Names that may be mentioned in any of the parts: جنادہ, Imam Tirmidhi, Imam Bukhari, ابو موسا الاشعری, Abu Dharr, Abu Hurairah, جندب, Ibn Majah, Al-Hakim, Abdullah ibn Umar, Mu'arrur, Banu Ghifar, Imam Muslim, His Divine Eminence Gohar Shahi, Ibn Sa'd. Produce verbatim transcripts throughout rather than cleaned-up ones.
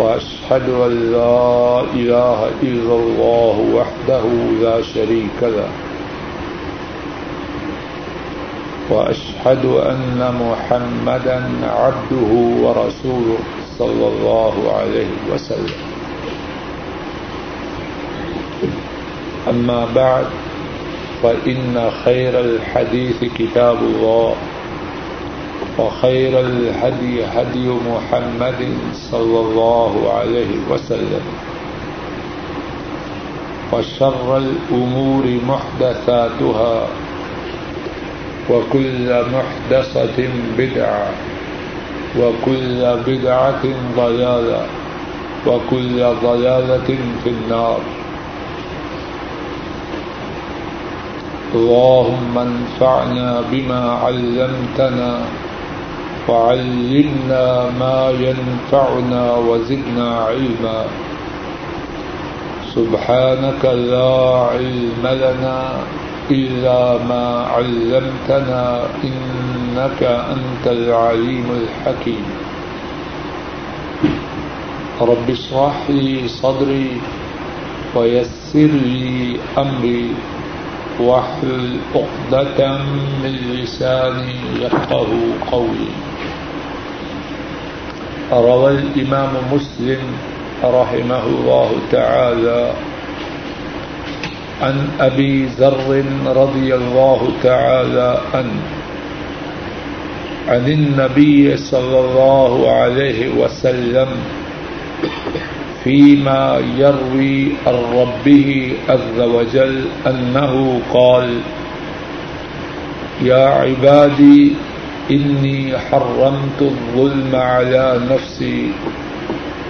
وأشهد أن لا إله إلا الله وحده لا شريك له وأشهد أن محمدا عبده ورسوله صلى الله عليه وسلم. أما بعد فإن خير الحديث كتاب الله وخير الهدي هدي محمد صلى الله عليه وسلم وشر الأمور محدثاتها وكل محدثة بدعة وكل بدعة ضلالة وكل ضلالة في النار. اللهم انفعنا بما علمتنا وعلمنا ما ينفعنا وزدنا علما. سبحانك لا علم لنا إلا ما علمتنا إنك أنت العليم الحكيم. رب اشرح لي صدري ويسر لي أمري واحلل عقدة من لساني يفقهوا قولي. روى الإمام مسلم رحمه الله تعالى عن أبي ذر رضي الله تعالى عنه عن النبي صلى الله عليه وسلم فيما يروي عن ربه عز وجل أنه قال: يا عبادي إني حرمت الظلم على نفسي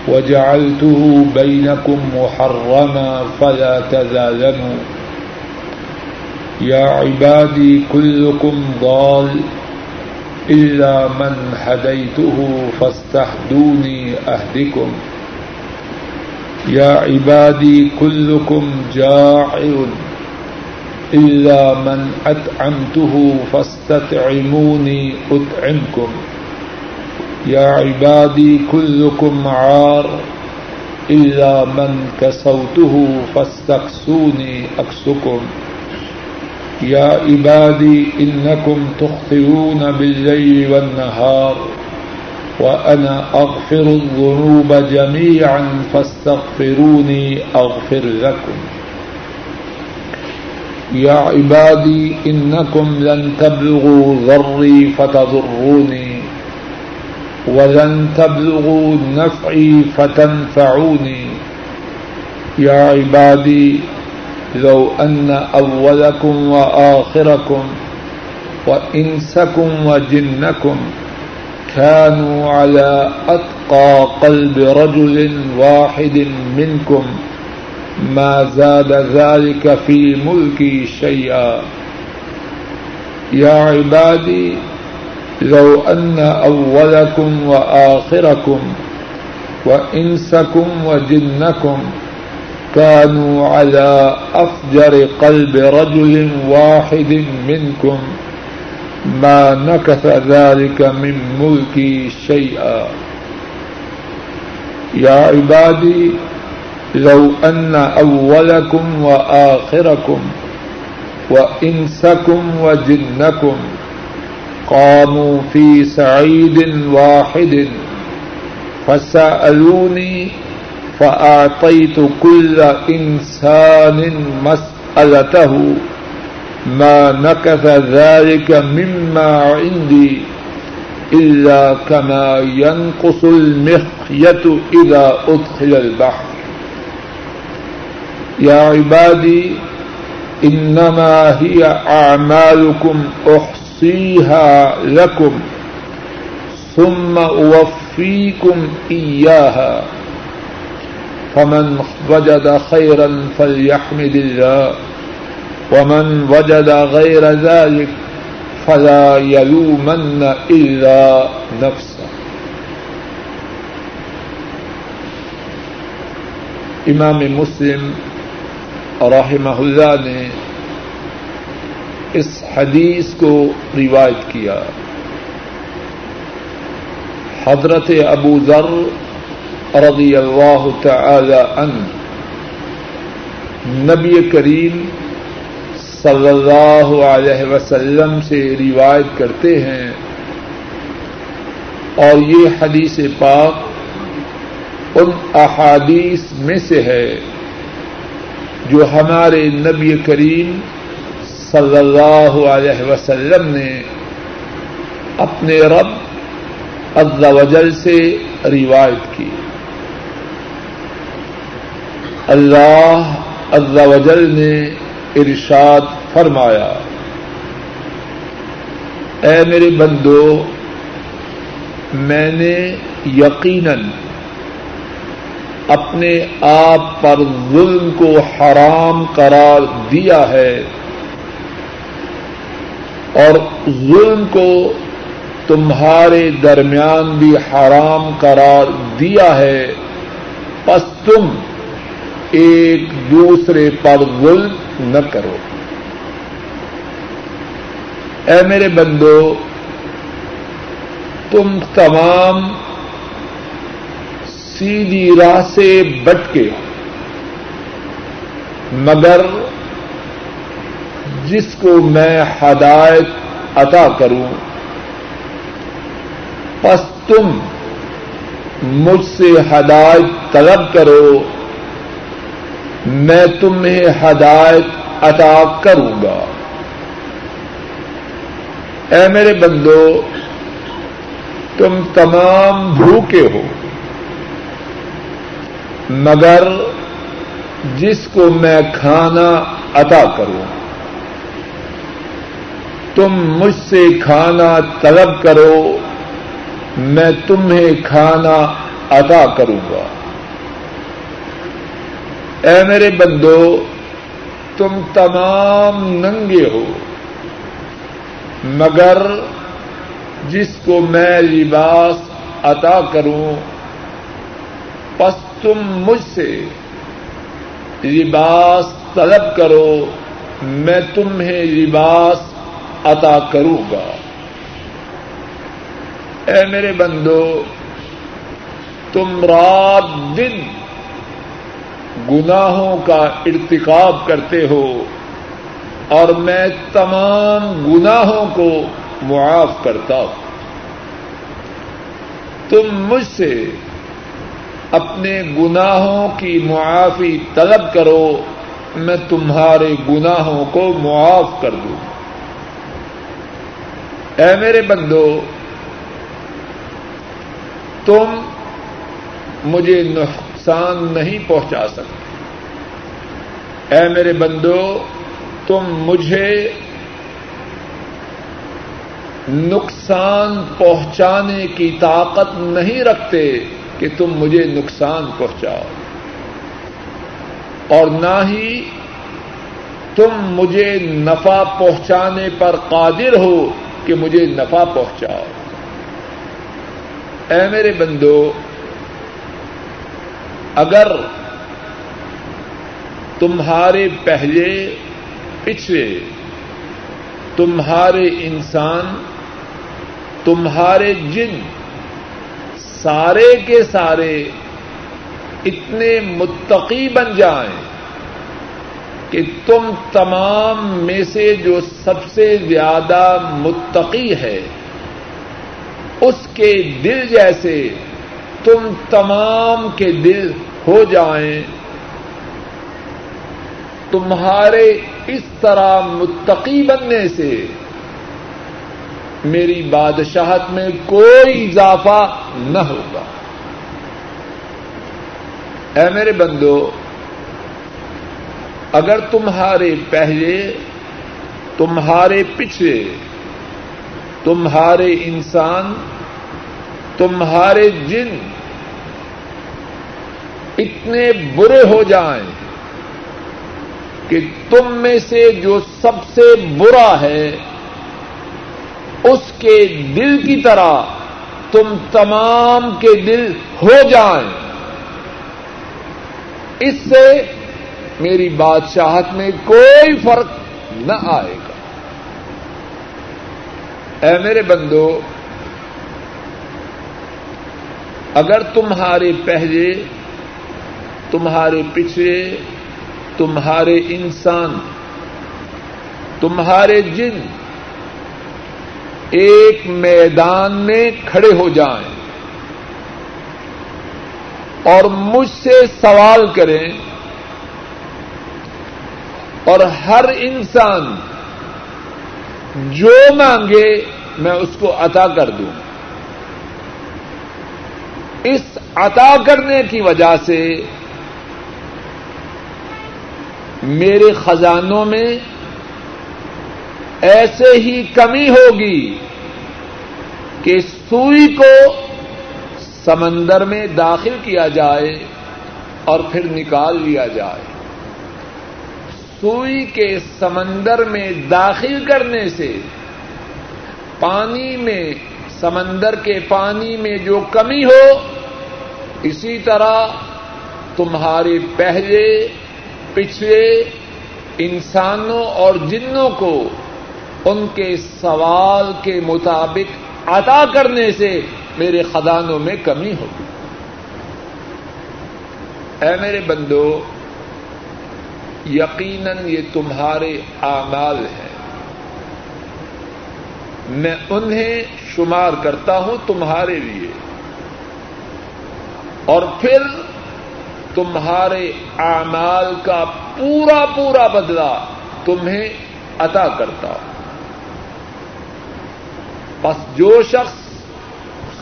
وجعلته بينكم محرما فلا تظالموا. يا عبادي كلكم ضال إلا من هديته فاستهدوني أهدكم. يا عبادي كلكم جائع إلا من أطعمته فاستطعموني أطعمكم. يا عبادي كلكم عار إلا من كسوته فاستكسوني أكسكم. يا عبادي إنكم تخطئون بالليل والنهار وأنا أغفر الذنوب جميعا فاستغفروني أغفر لكم. يا عبادي إنكم لن تبلغوا ضري فتضروني ولن تبلغوا نفعي فتنفعوني. يا عبادي لو أن أولكم وآخركم وإنسكم وجنكم كانوا على أتقى قلب رجل واحد منكم ما زاد ذلك في ملكي شيئا. يا عبادي لو أن أولكم وآخركم وإنسكم وجنكم كانوا على أفجر قلب رجل واحد منكم ما نكث ذلك من ملكي شيئا. يا عبادي لو أن أولكم وآخركم وإنسكم وجنكم قاموا في سعيد واحد فسألوني فأعطيت كل إنسان مسألته ما نكث ذلك مما عندي إلا كما ينقص المخيط إذا أدخل البحر. يا عبادي إنما هي أعمالكم أحصيها لكم ثم أوفيكم إياها فمن وجد خيرا فليحمد الله ومن وجد غير ذلك فلا يلومن إلا نفسه. امام مسلم رحمہ اللہ نے اس حدیث کو روایت کیا. حضرت ابو ذر رضی اللہ تعالی عنہ نبی کریم صلی اللہ علیہ وسلم سے روایت کرتے ہیں اور یہ حدیث پاک ان احادیث میں سے ہے جو ہمارے نبی کریم صلی اللہ علیہ وسلم نے اپنے رب عز و جل سے روایت کی. اللہ عز و جل نے ارشاد فرمایا، اے میرے بندو، میں نے یقیناً اپنے آپ پر ظلم کو حرام قرار دیا ہے اور ظلم کو تمہارے درمیان بھی حرام قرار دیا ہے، پس تم ایک دوسرے پر ظلم نہ کرو. اے میرے بندو، تم تمام سیدھی راہ سے بٹکے مگر جس کو میں ہدایت عطا کروں پس تم مجھ سے ہدایت طلب کرو، میں تمہیں ہدایت عطا کروں گا. اے میرے بندو، تم تمام بھوکے ہو مگر جس کو میں کھانا عطا کروں، تم مجھ سے کھانا طلب کرو، میں تمہیں کھانا عطا کروں گا. اے میرے بندو، تم تمام ننگے ہو مگر جس کو میں لباس عطا کروں پس تم مجھ سے لباس طلب کرو، میں تمہیں لباس عطا کروں گا. اے میرے بندو، تم رات دن گناہوں کا ارتکاب کرتے ہو اور میں تمام گناہوں کو معاف کرتا ہوں. تم مجھ سے اپنے گناہوں کی معافی طلب کرو، میں تمہارے گناہوں کو معاف کر دوں. اے میرے بندو، تم مجھے نقصان نہیں پہنچا سکتے. اے میرے بندو، تم مجھے نقصان پہنچانے کی طاقت نہیں رکھتے کہ تم مجھے نقصان پہنچاؤ، اور نہ ہی تم مجھے نفع پہنچانے پر قادر ہو کہ مجھے نفع پہنچاؤ. اے میرے بندو، اگر تمہارے پہلے پچھلے تمہارے انسان تمہارے جن سارے کے سارے اتنے متقی بن جائیں کہ تم تمام میں سے جو سب سے زیادہ متقی ہے اس کے دل جیسے تم تمام کے دل ہو جائیں، تمہارے اس طرح متقی بننے سے میری بادشاہت میں کوئی اضافہ نہ ہوگا. اے میرے بندو، اگر تمہارے پہلے تمہارے پچھلے تمہارے انسان تمہارے جن اتنے برے ہو جائیں کہ تم میں سے جو سب سے برا ہے اس کے دل کی طرح تم تمام کے دل ہو جائیں، اس سے میری بادشاہت میں کوئی فرق نہ آئے گا۔ اے میرے بندو، اگر تمہارے پہلے، تمہارے پچھلے، تمہارے انسان، تمہارے جن ایک میدان میں کھڑے ہو جائیں اور مجھ سے سوال کریں اور ہر انسان جو مانگے میں اس کو عطا کر دوں، اس عطا کرنے کی وجہ سے میرے خزانوں میں ایسے ہی کمی ہوگی کہ سوئی کو سمندر میں داخل کیا جائے اور پھر نکال لیا جائے۔ سوئی کے سمندر میں داخل کرنے سے پانی میں، سمندر کے پانی میں جو کمی ہو، اسی طرح تمہارے پہلے پچھلے انسانوں اور جنوں کو ان کے سوال کے مطابق عطا کرنے سے میرے خزانوں میں کمی ہوگی۔ اے میرے بندو، یقیناً یہ تمہارے اعمال ہیں، میں انہیں شمار کرتا ہوں تمہارے لیے، اور پھر تمہارے اعمال کا پورا پورا بدلہ تمہیں عطا کرتا ہوں۔ بس جو شخص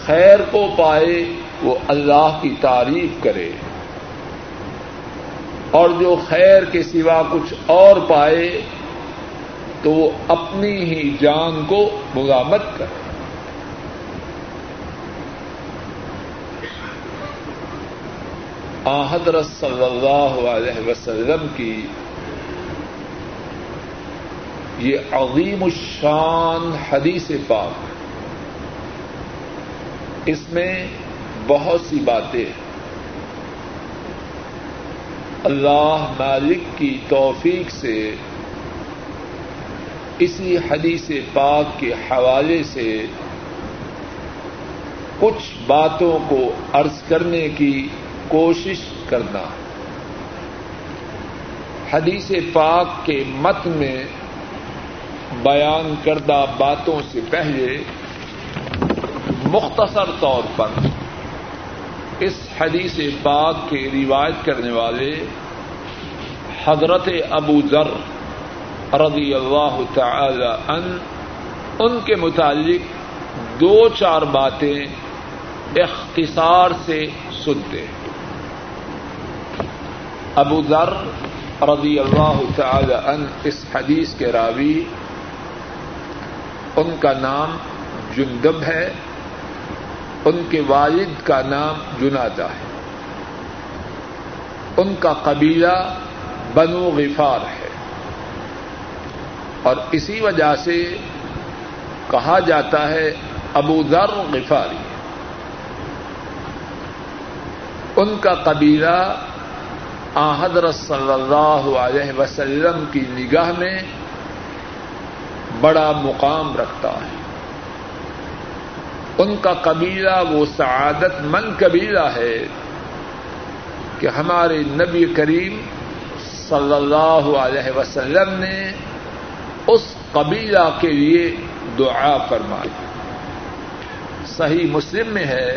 خیر کو پائے وہ اللہ کی تعریف کرے، اور جو خیر کے سوا کچھ اور پائے تو وہ اپنی ہی جان کو ملامت کرے۔ آن حضرت صلی اللہ علیہ وسلم کی یہ عظیم الشان حدیث پاک، اس میں بہت سی باتیں ہیں۔ اللہ مالک کی توفیق سے اسی حدیث پاک کے حوالے سے کچھ باتوں کو عرض کرنے کی کوشش کرنا۔ حدیث پاک کے متن میں بیان کردہ باتوں سے پہلے مختصر طور پر اس حدیث پاک کے روایت کرنے والے حضرت ابو ذر رضی اللہ تعالی عنہ ان کے متعلق دو چار باتیں اختصار سے سنتے ہیں۔ ابو ذر رضی اللہ تعالی عنہ، اس حدیث کے راوی، ان کا نام جندب ہے، ان کے والد کا نام جنادہ ہے، ان کا قبیلہ بنو غفار ہے، اور اسی وجہ سے کہا جاتا ہے ابو ذر غفاری۔ ان کا قبیلہ آن حضرت صلی اللہ علیہ وسلم کی نگاہ میں بڑا مقام رکھتا ہے، ان کا قبیلہ وہ سعادت مند قبیلہ ہے کہ ہمارے نبی کریم صلی اللہ علیہ وسلم نے اس قبیلہ کے لیے دعا فرمائی۔ صحیح مسلم میں ہے،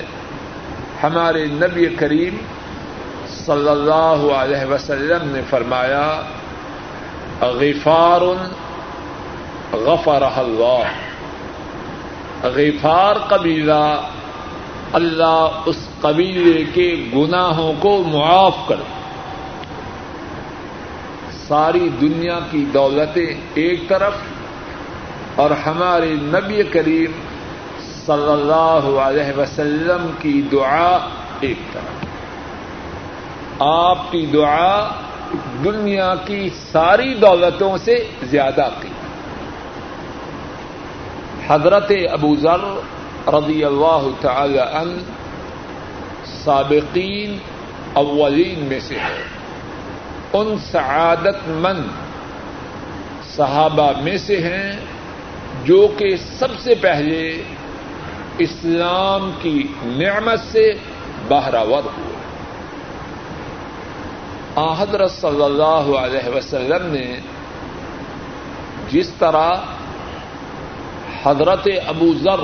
ہمارے نبی کریم صلی اللہ علیہ وسلم نے فرمایا غفار غفرہ اللہ، غفار قبیلہ اللہ اس قبیلے کے گناہوں کو معاف کر دے۔ ساری دنیا کی دولتیں ایک طرف اور ہمارے نبی کریم صلی اللہ علیہ وسلم کی دعا ایک طرف۔ آپ کی دعا دنیا کی ساری دولتوں سے زیادہ کی. حضرت ابو ذر رضی اللہ تعالی عنہ سابقین اولین میں سے ہے, ان سعادت مند صحابہ میں سے ہیں جو کہ سب سے پہلے اسلام کی نعمت سے بہراور ہوئے. حضرت صلی اللہ علیہ وسلم نے جس طرح حضرت ابو ذر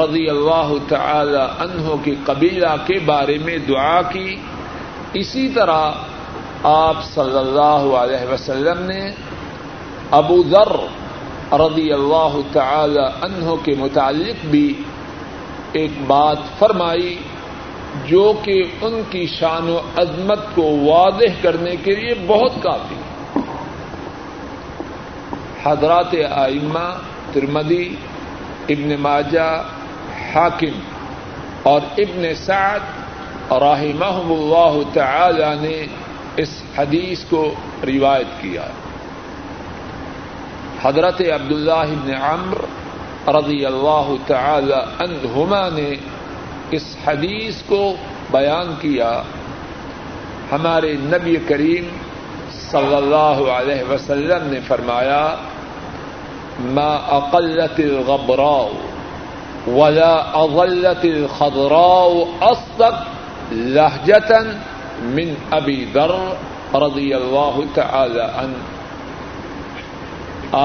رضی اللہ تعالی عنہ کے قبیلہ کے بارے میں دعا کی, اسی طرح آپ صلی اللہ علیہ وسلم نے ابو ذر رضی اللہ تعالی عنہ کے متعلق بھی ایک بات فرمائی جو کہ ان کی شان و عظمت کو واضح کرنے کے لیے بہت کافی. حضرات ائمہ ترمذی, ابن ماجہ, حاکم اور ابن سعد رحمہم اللہ تعالی نے اس حدیث کو روایت کیا. حضرت عبداللہ ابن عمر رضی اللہ تعالی عنہما نے اس حدیث کو بیان کیا. ہمارے نبی کریم صلی اللہ علیہ وسلم نے فرمایا ما اقلت الغبراء ولا اغلت الخضراء اصدق لهجة من ابی ذر رضی اللہ تعالی عنہ.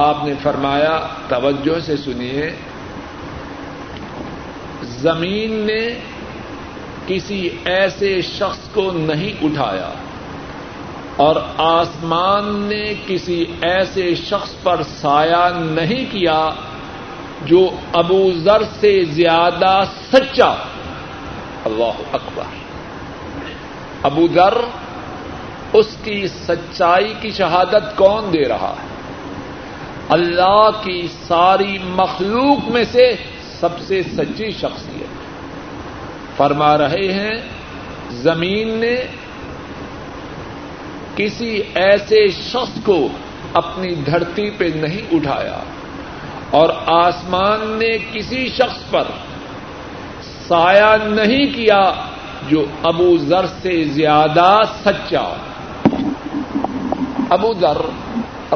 آپ نے فرمایا, توجہ سے سنیے, زمین نے کسی ایسے شخص کو نہیں اٹھایا اور آسمان نے کسی ایسے شخص پر سایہ نہیں کیا جو ابو ذر سے زیادہ سچا. اللہ اکبر! ابو ذر, اس کی سچائی کی شہادت کون دے رہا ہے؟ اللہ کی ساری مخلوق میں سے سب سے سچی شخصیت. فرما رہے ہیں زمین نے کسی ایسے شخص کو اپنی دھرتی پہ نہیں اٹھایا اور آسمان نے کسی شخص پر سایہ نہیں کیا جو ابو ذر سے زیادہ سچا. ابو ذر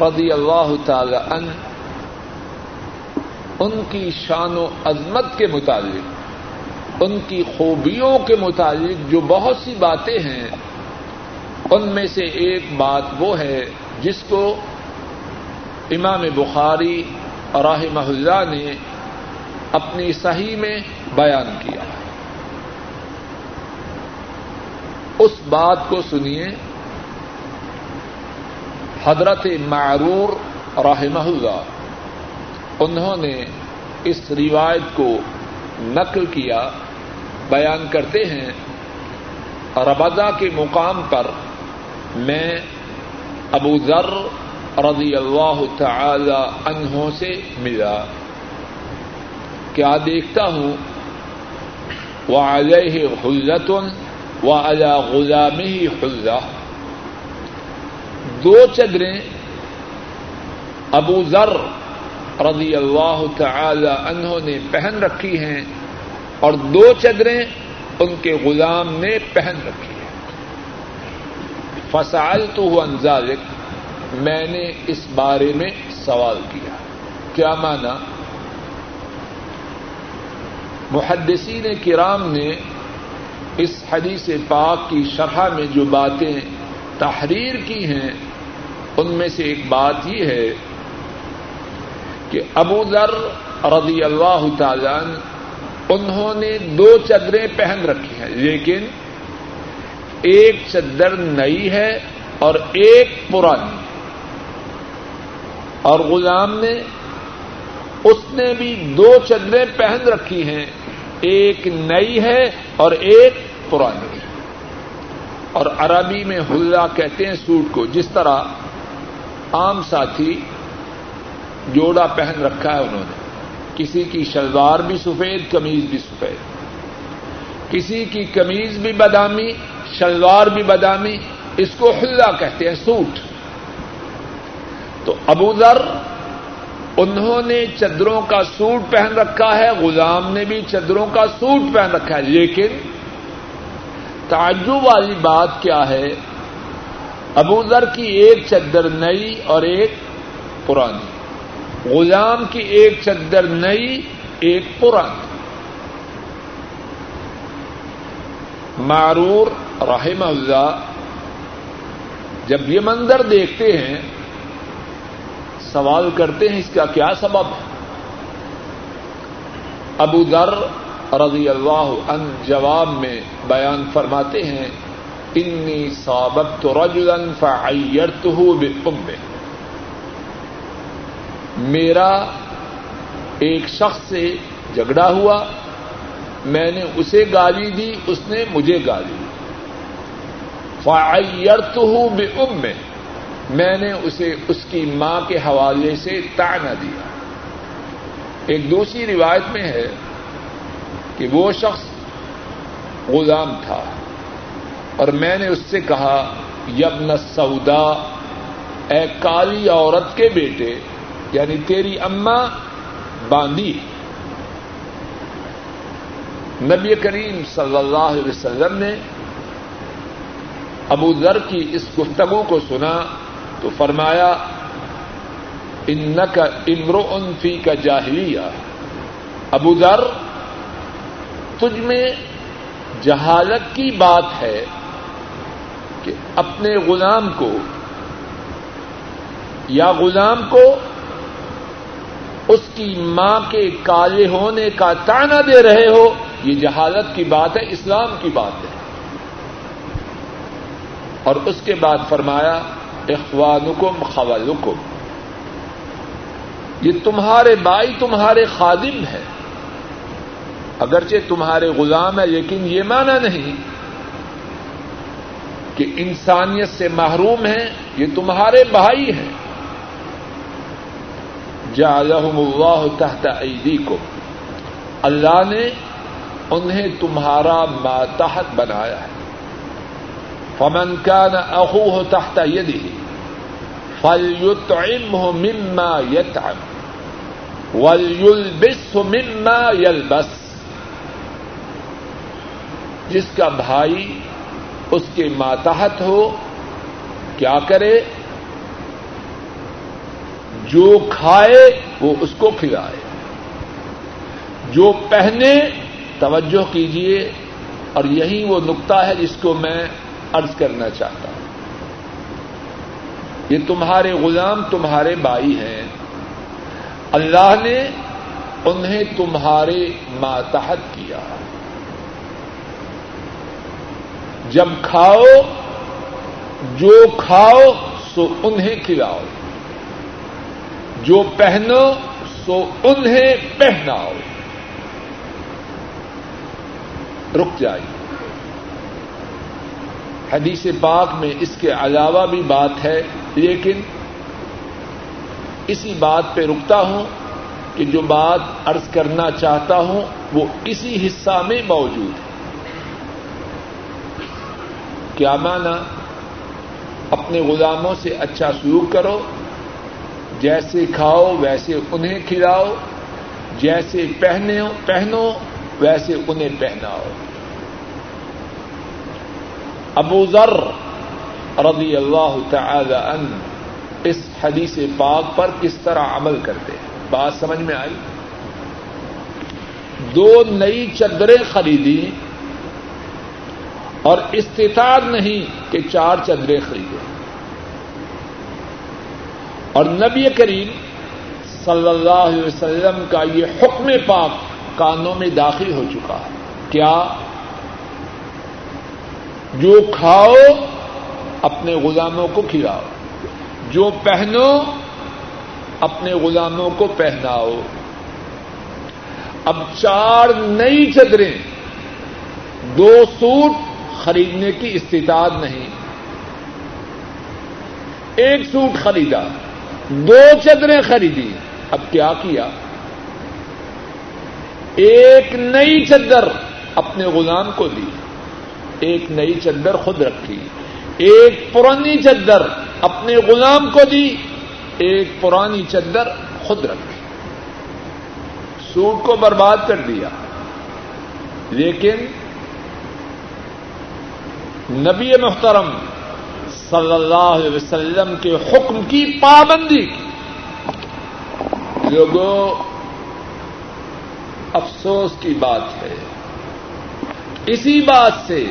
رضی اللہ تعالی عنہ, ان کی شان و عظمت کے متعلق, ان کی خوبیوں کے متعلق جو بہت سی باتیں ہیں, ان میں سے ایک بات وہ ہے جس کو امام بخاری رحمہ اللہ نے اپنی صحیح میں بیان کیا. اس بات کو سنیے. حضرت معرور رحمہ اللہ, انہوں نے اس روایت کو نقل کیا, بیان کرتے ہیں, ربضہ کے مقام پر میں ابو ذر رضی اللہ تعالی عنہ سے ملا. کیا دیکھتا ہوں, وعلیہ حلۃ وعلی غلامہ حلۃ, دو چادریں ابو ذر رضی اللہ تعالی عنہ نے پہن رکھی ہیں اور دو چادریں ان کے غلام نے پہن رکھی ہیں. فسألتہ عن ذلک, میں نے اس بارے میں سوال کیا. کیا مانا؟ محدثین کرام نے اس حدیث پاک کی شرح میں جو باتیں تحریر کی ہیں ان میں سے ایک بات یہ ہے کہ ابو ذر رضی اللہ تعالیٰ انہوں نے دو چادریں پہن رکھی ہیں, لیکن ایک چادر نئی ہے اور ایک پرانی, اور غلام نے اس نے بھی دو چادریں پہن رکھی ہیں, ایک نئی ہے اور ایک پرانی. اور عربی میں حلہ کہتے ہیں سوٹ کو, جس طرح عام ساتھی جوڑا پہن رکھا ہے انہوں نے, کسی کی شلوار بھی سفید, قمیض بھی سفید, کسی کی قمیض بھی بادامی, شلوار بھی بادامی، اس کو حلہ کہتے ہیں، سوٹ. تو ابو ذر انہوں نے چادروں کا سوٹ پہن رکھا ہے، غلام نے بھی چادروں کا سوٹ پہن رکھا ہے. لیکن تعجب والی بات کیا ہے، ابو ذر کی ایک چادر نئی اور ایک پرانی، غلام کی ایک چادر نئی ایک پرانی. معرور رحمہ اللہ جب یہ منظر دیکھتے ہیں سوال کرتے ہیں اس کا کیا سبب ہے. ابو ذر رضی اللہ عنہ جواب میں بیان فرماتے ہیں، انی صابت رجلا فعیرتہ بأمه، میرا ایک شخص سے جھگڑا ہوا، میں نے اسے گالی دی، اس نے مجھے گالی دی. فعیرتہ بأمه، میں نے اسے اس کی ماں کے حوالے سے طعنہ دیا. ایک دوسری روایت میں ہے کہ وہ شخص غلام تھا اور میں نے اس سے کہا، یبن السودا، اے کالی عورت کے بیٹے، یعنی تیری اماں باندھی. نبی کریم صلی اللہ علیہ وسلم نے ابو ذر کی اس گفتگو کو سنا تو فرمایا، انک امرؤ فیک جاہلیہ، ابو ذر تجھ میں جہالت کی بات ہے کہ اپنے غلام کو یا غلام کو اس کی ماں کے کالے ہونے کا طعنہ دے رہے ہو، یہ جہالت کی بات ہے، اسلام کی بات ہے. اور اس کے بعد فرمایا، اخوانکم خوالکم، یہ تمہارے بھائی تمہارے خادم ہیں، اگرچہ تمہارے غلام ہیں لیکن یہ معنی نہیں کہ انسانیت سے محروم ہیں، یہ تمہارے بھائی ہیں. جعلہم اللہ تحت ایدیکم، اللہ نے انہیں تمہارا ماتحت بنایا ہے. فمن كان اخوه تحت يده فليطعمه مما يطعم وليلبسه مما يلبس، جس کا بھائی اس کے ماتحت ہو کیا کرے، جو کھائے وہ اس کو کھلائے، جو پہنے، توجہ کیجیے، اور یہی وہ نقطہ ہے جس کو میں عرض کرنا چاہتا ہوں. یہ تمہارے غلام تمہارے بھائی ہیں، اللہ نے انہیں تمہارے ماتحت کیا، جب کھاؤ جو کھاؤ سو انہیں کھلاؤ، جو پہنو سو انہیں پہناؤ. رک جائیے، حدیث پاک میں اس کے علاوہ بھی بات ہے لیکن اسی بات پہ رکتا ہوں کہ جو بات عرض کرنا چاہتا ہوں وہ اسی حصہ میں موجود ہے. کیا مانا، اپنے غلاموں سے اچھا سلوک کرو، جیسے کھاؤ ویسے انہیں کھلاؤ، جیسے پہنے پہنو ویسے انہیں پہناؤ. ابو ذر رضی اللہ تعالی عنہ اس حدیث پاک پر کس طرح عمل کرتے ہیں، بات سمجھ میں آئی. دو نئی چادریں خریدی اور استطاعت نہیں کہ چار چادریں خریدیں، اور نبی کریم صلی اللہ علیہ وسلم کا یہ حکم پاک کانوں میں داخل ہو چکا ہے، کیا، جو کھاؤ اپنے غلاموں کو کھلاؤ، جو پہنو اپنے غلاموں کو پہناؤ. اب چار نئی چادریں، دو سوٹ خریدنے کی استطاعت نہیں، ایک سوٹ خریدا، دو چادریں خریدی، اب کیا کیا، ایک نئی چادر اپنے غلام کو دی، ایک نئی چادر خود رکھی، ایک پرانی چادر اپنے غلام کو دی، ایک پرانی چادر خود رکھی، سوٹ کو برباد کر دیا، لیکن نبی محترم صلی اللہ علیہ وسلم کے حکم کی پابندی کی۔ لوگوں، افسوس کی بات ہے، اسی بات سے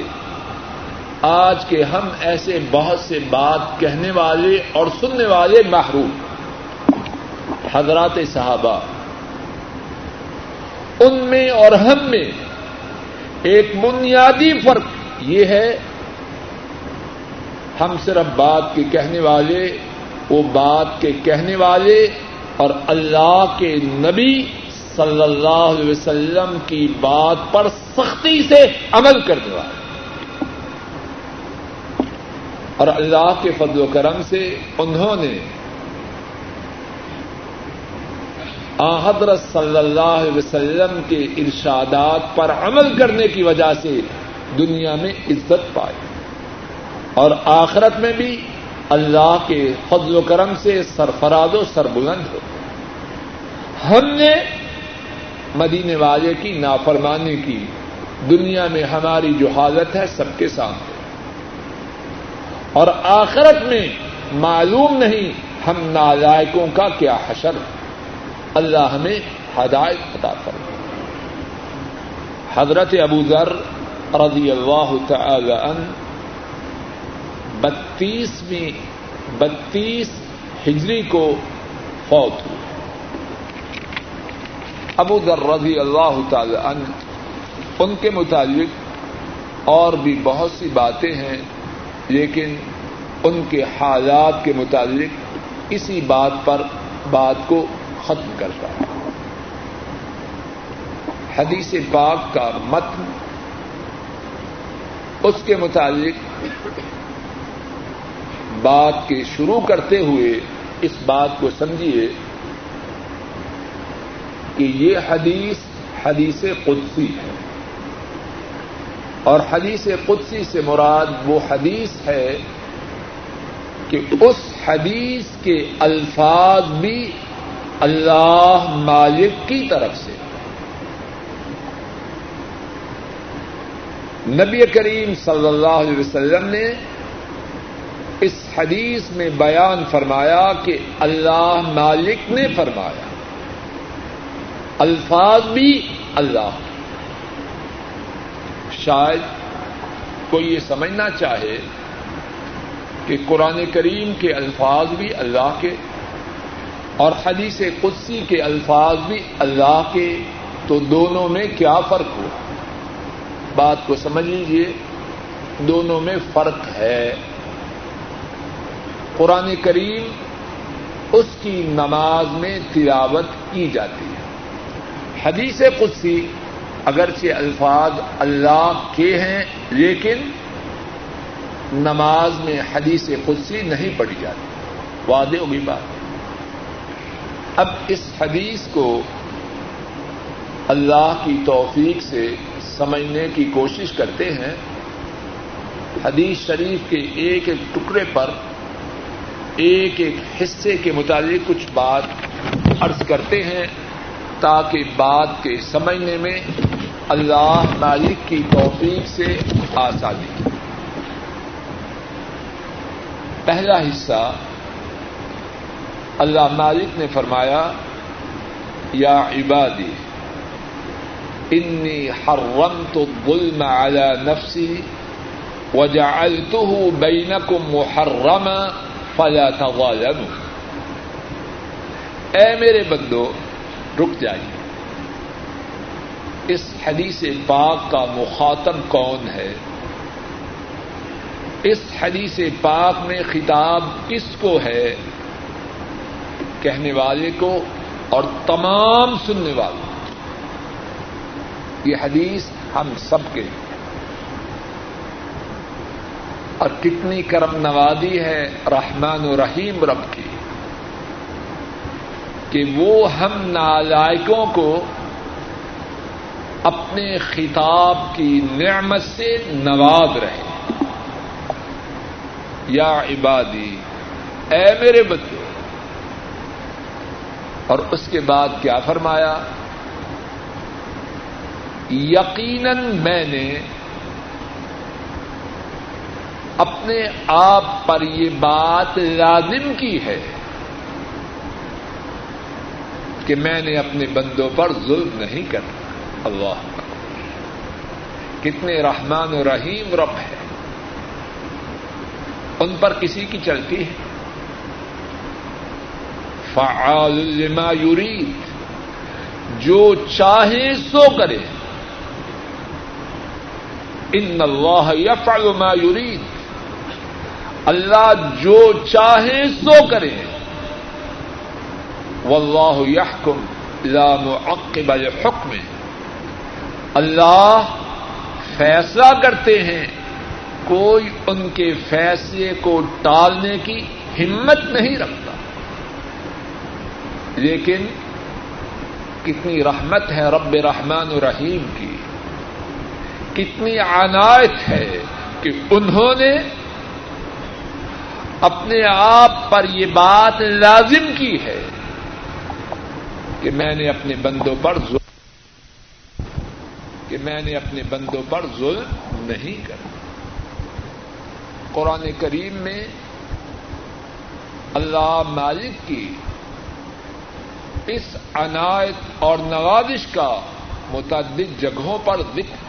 آج کے ہم ایسے بہت سے بات کہنے والے اور سننے والے محروم۔ حضرات صحابہ، ان میں اور ہم میں ایک بنیادی فرق یہ ہے، ہم صرف بات کے کہنے والے، وہ بات کے کہنے والے اور اللہ کے نبی صلی اللہ علیہ وسلم کی بات پر سختی سے عمل کرنے والے۔ اور اللہ کے فضل و کرم سے انہوں نے آن حضرت صلی اللہ علیہ وسلم کے ارشادات پر عمل کرنے کی وجہ سے دنیا میں عزت پائی، اور آخرت میں بھی اللہ کے فضل و کرم سے سرفراز و سربلند ہو۔ ہم نے مدینے والے کی نافرمانی کی، دنیا میں ہماری جو حالت ہے سب کے سامنے، اور آخرت میں معلوم نہیں ہم نالائقوں کا کیا حشر ہے۔ اللہ ہمیں ہدایت عطا فرمائے۔ حضرت ابو ذر رضی اللہ تعالی عنہ بتیسویں بتیس ہجری کو فوت ہوئے۔ ابو ذر رضی اللہ تعالی عنہ، ان کے متعلق اور بھی بہت سی باتیں ہیں، لیکن ان کے حالات کے متعلق اسی بات پر بات کو ختم کرتا ہے۔ حدیث پاک کا متن، اس کے متعلق بات کے شروع کرتے ہوئے اس بات کو سمجھیے کہ یہ حدیث حدیث قدسی ہے، اور حدیث قدسی سے مراد وہ حدیث ہے کہ اس حدیث کے الفاظ بھی اللہ مالک کی طرف سے۔ نبی کریم صلی اللہ علیہ وسلم نے اس حدیث میں بیان فرمایا کہ اللہ مالک نے فرمایا، الفاظ بھی اللہ۔ شاید کوئی یہ سمجھنا چاہے کہ قرآن کریم کے الفاظ بھی اللہ کے اور حدیث قدسی کے الفاظ بھی اللہ کے، تو دونوں میں کیا فرق ہو؟ بات کو سمجھ لیجیے، دونوں میں فرق ہے۔ قرآن کریم اس کی نماز میں تلاوت کی جاتی ہے، حدیث قدسی اگرچہ الفاظ اللہ کے ہیں لیکن نماز میں حدیث قدسی نہیں پڑھی جاتی۔ واضح ہوگی بات۔ اب اس حدیث کو اللہ کی توفیق سے سمجھنے کی کوشش کرتے ہیں۔ حدیث شریف کے ایک ایک ٹکڑے پر ایک ایک حصے کے متعلق کچھ بات عرض کرتے ہیں تاکہ بات کے سمجھنے میں اللہ مالک کی توفیق سے آسانی۔ پہلا حصہ، اللہ مالک نے فرمایا، یا عبادی انی حرمت الظلم علی نفسی وجعلتہ بینکم محرما فلا تظالموا۔ اے میرے بندو، رک جائیے۔ اس حدیث پاک کا مخاطب کون ہے؟ اس حدیث پاک میں خطاب کس کو ہے؟ کہنے والے کو اور تمام سننے والوں۔ یہ حدیث ہم سب کے لیے، اور کتنی کرم نوازی ہے رحمان و رحیم رب کی کہ وہ ہم نالائقوں کو اپنے خطاب کی نعمت سے نواز رہے ہیں. یا عبادی، اے میرے بچوں. اور اس کے بعد کیا فرمایا؟ یقیناً میں نے اپنے آپ پر یہ بات لازم کی ہے کہ میں نے اپنے بندوں پر ظلم نہیں کرنا. اللہ کتنے رحمان و رحیم رب ہے. ان پر کسی کی چلتی ہے، فعال لما یرید، جو چاہے سو کرے. ان اللہ یفعل ما یرید، اللہ جو چاہے سو کرے. واللہ یحکم لا معقب لحکمہ، اللہ فیصلہ کرتے ہیں، کوئی ان کے فیصلے کو ٹالنے کی ہمت نہیں رکھتا. لیکن کتنی رحمت ہے رب رحمان الرحیم کی، کتنی عنایت ہے کہ انہوں نے اپنے آپ پر یہ بات لازم کی ہے کہ میں نے اپنے بندوں پر ظلم کہ میں نے اپنے بندوں پر ظلم نہیں کرنا. قرآن کریم میں اللہ مالک کی اس عنایت اور نوازش کا متعدد جگہوں پر ذکر.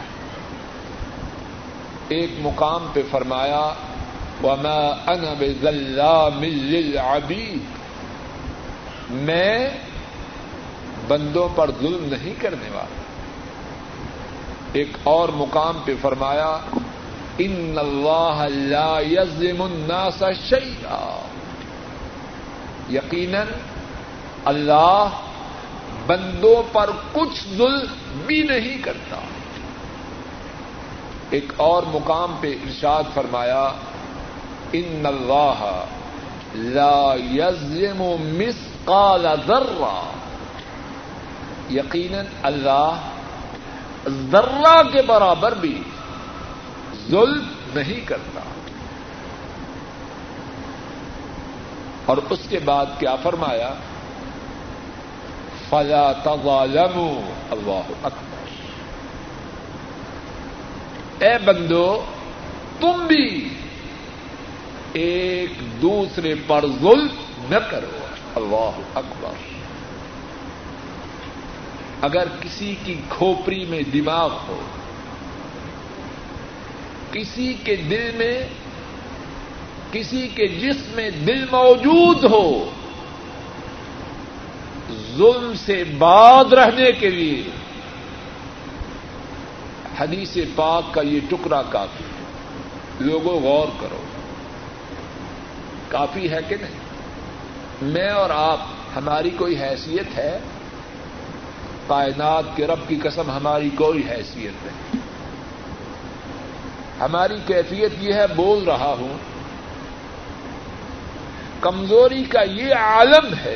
ایک مقام پہ فرمایا وما انا بظلام للعبید، میں بندوں پر ظلم نہیں کرنے والا. ایک اور مقام پہ فرمایا ان اللہ لا یظلم الناس شیئا، یقیناً اللہ بندوں پر کچھ ظلم بھی نہیں کرتا. ایک اور مقام پہ ارشاد فرمایا ان اللہ لا یظلم مثقال ذرہ، یقیناً اللہ ذرہ کے برابر بھی ظلم نہیں کرتا. اور اس کے بعد کیا فرمایا؟ فلا تظالموا. اللہ اکبر، اے بندو تم بھی ایک دوسرے پر ظلم نہ کرو. اللہ اکبر. اگر کسی کی کھوپڑی میں دماغ ہو، کسی کے دل میں، کسی کے جسم میں دل موجود ہو، ظلم سے باز رہنے کے لیے حدیث پاک کا یہ ٹکڑا کافی ہے. لوگوں غور کرو، کافی ہے کہ نہیں؟ میں اور آپ، ہماری کوئی حیثیت ہے؟ کائنات کے رب کی قسم ہماری کوئی حیثیت نہیں. ہماری کیفیت یہ ہے، بول رہا ہوں، کمزوری کا یہ عالم ہے.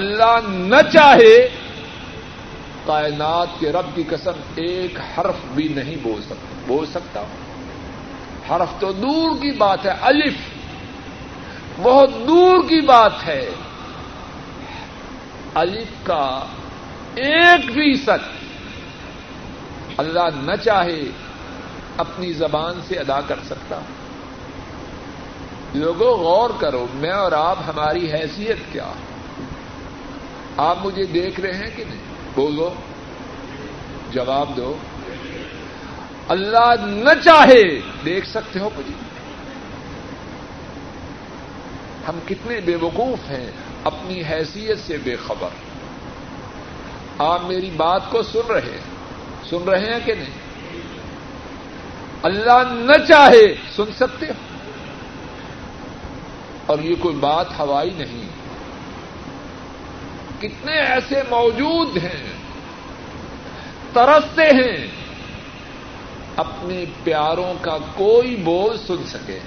اللہ نہ چاہے کائنات کے رب کی قسم ایک حرف بھی نہیں بول سکتا. بول سکتا ہوں، حرف تو دور کی بات ہے، الف بہت دور کی بات ہے. الف کا ایک فیصد اللہ نہ چاہے اپنی زبان سے ادا کر سکتا. لوگوں غور کرو، میں اور آپ، ہماری حیثیت کیا؟ آپ مجھے دیکھ رہے ہیں کہ نہیں؟ بولو، جواب دو. اللہ نہ چاہے، دیکھ سکتے ہو مجھے؟ ہم کتنے بے وقوف ہیں، اپنی حیثیت سے بے خبر. آپ میری بات کو سن رہے ہیں سن رہے ہیں کہ نہیں؟ اللہ نہ چاہے سن سکتے ہو؟ اور یہ کوئی بات ہوائی نہیں. کتنے ایسے موجود ہیں، ترستے ہیں اپنے پیاروں کا کوئی بول سن سکے.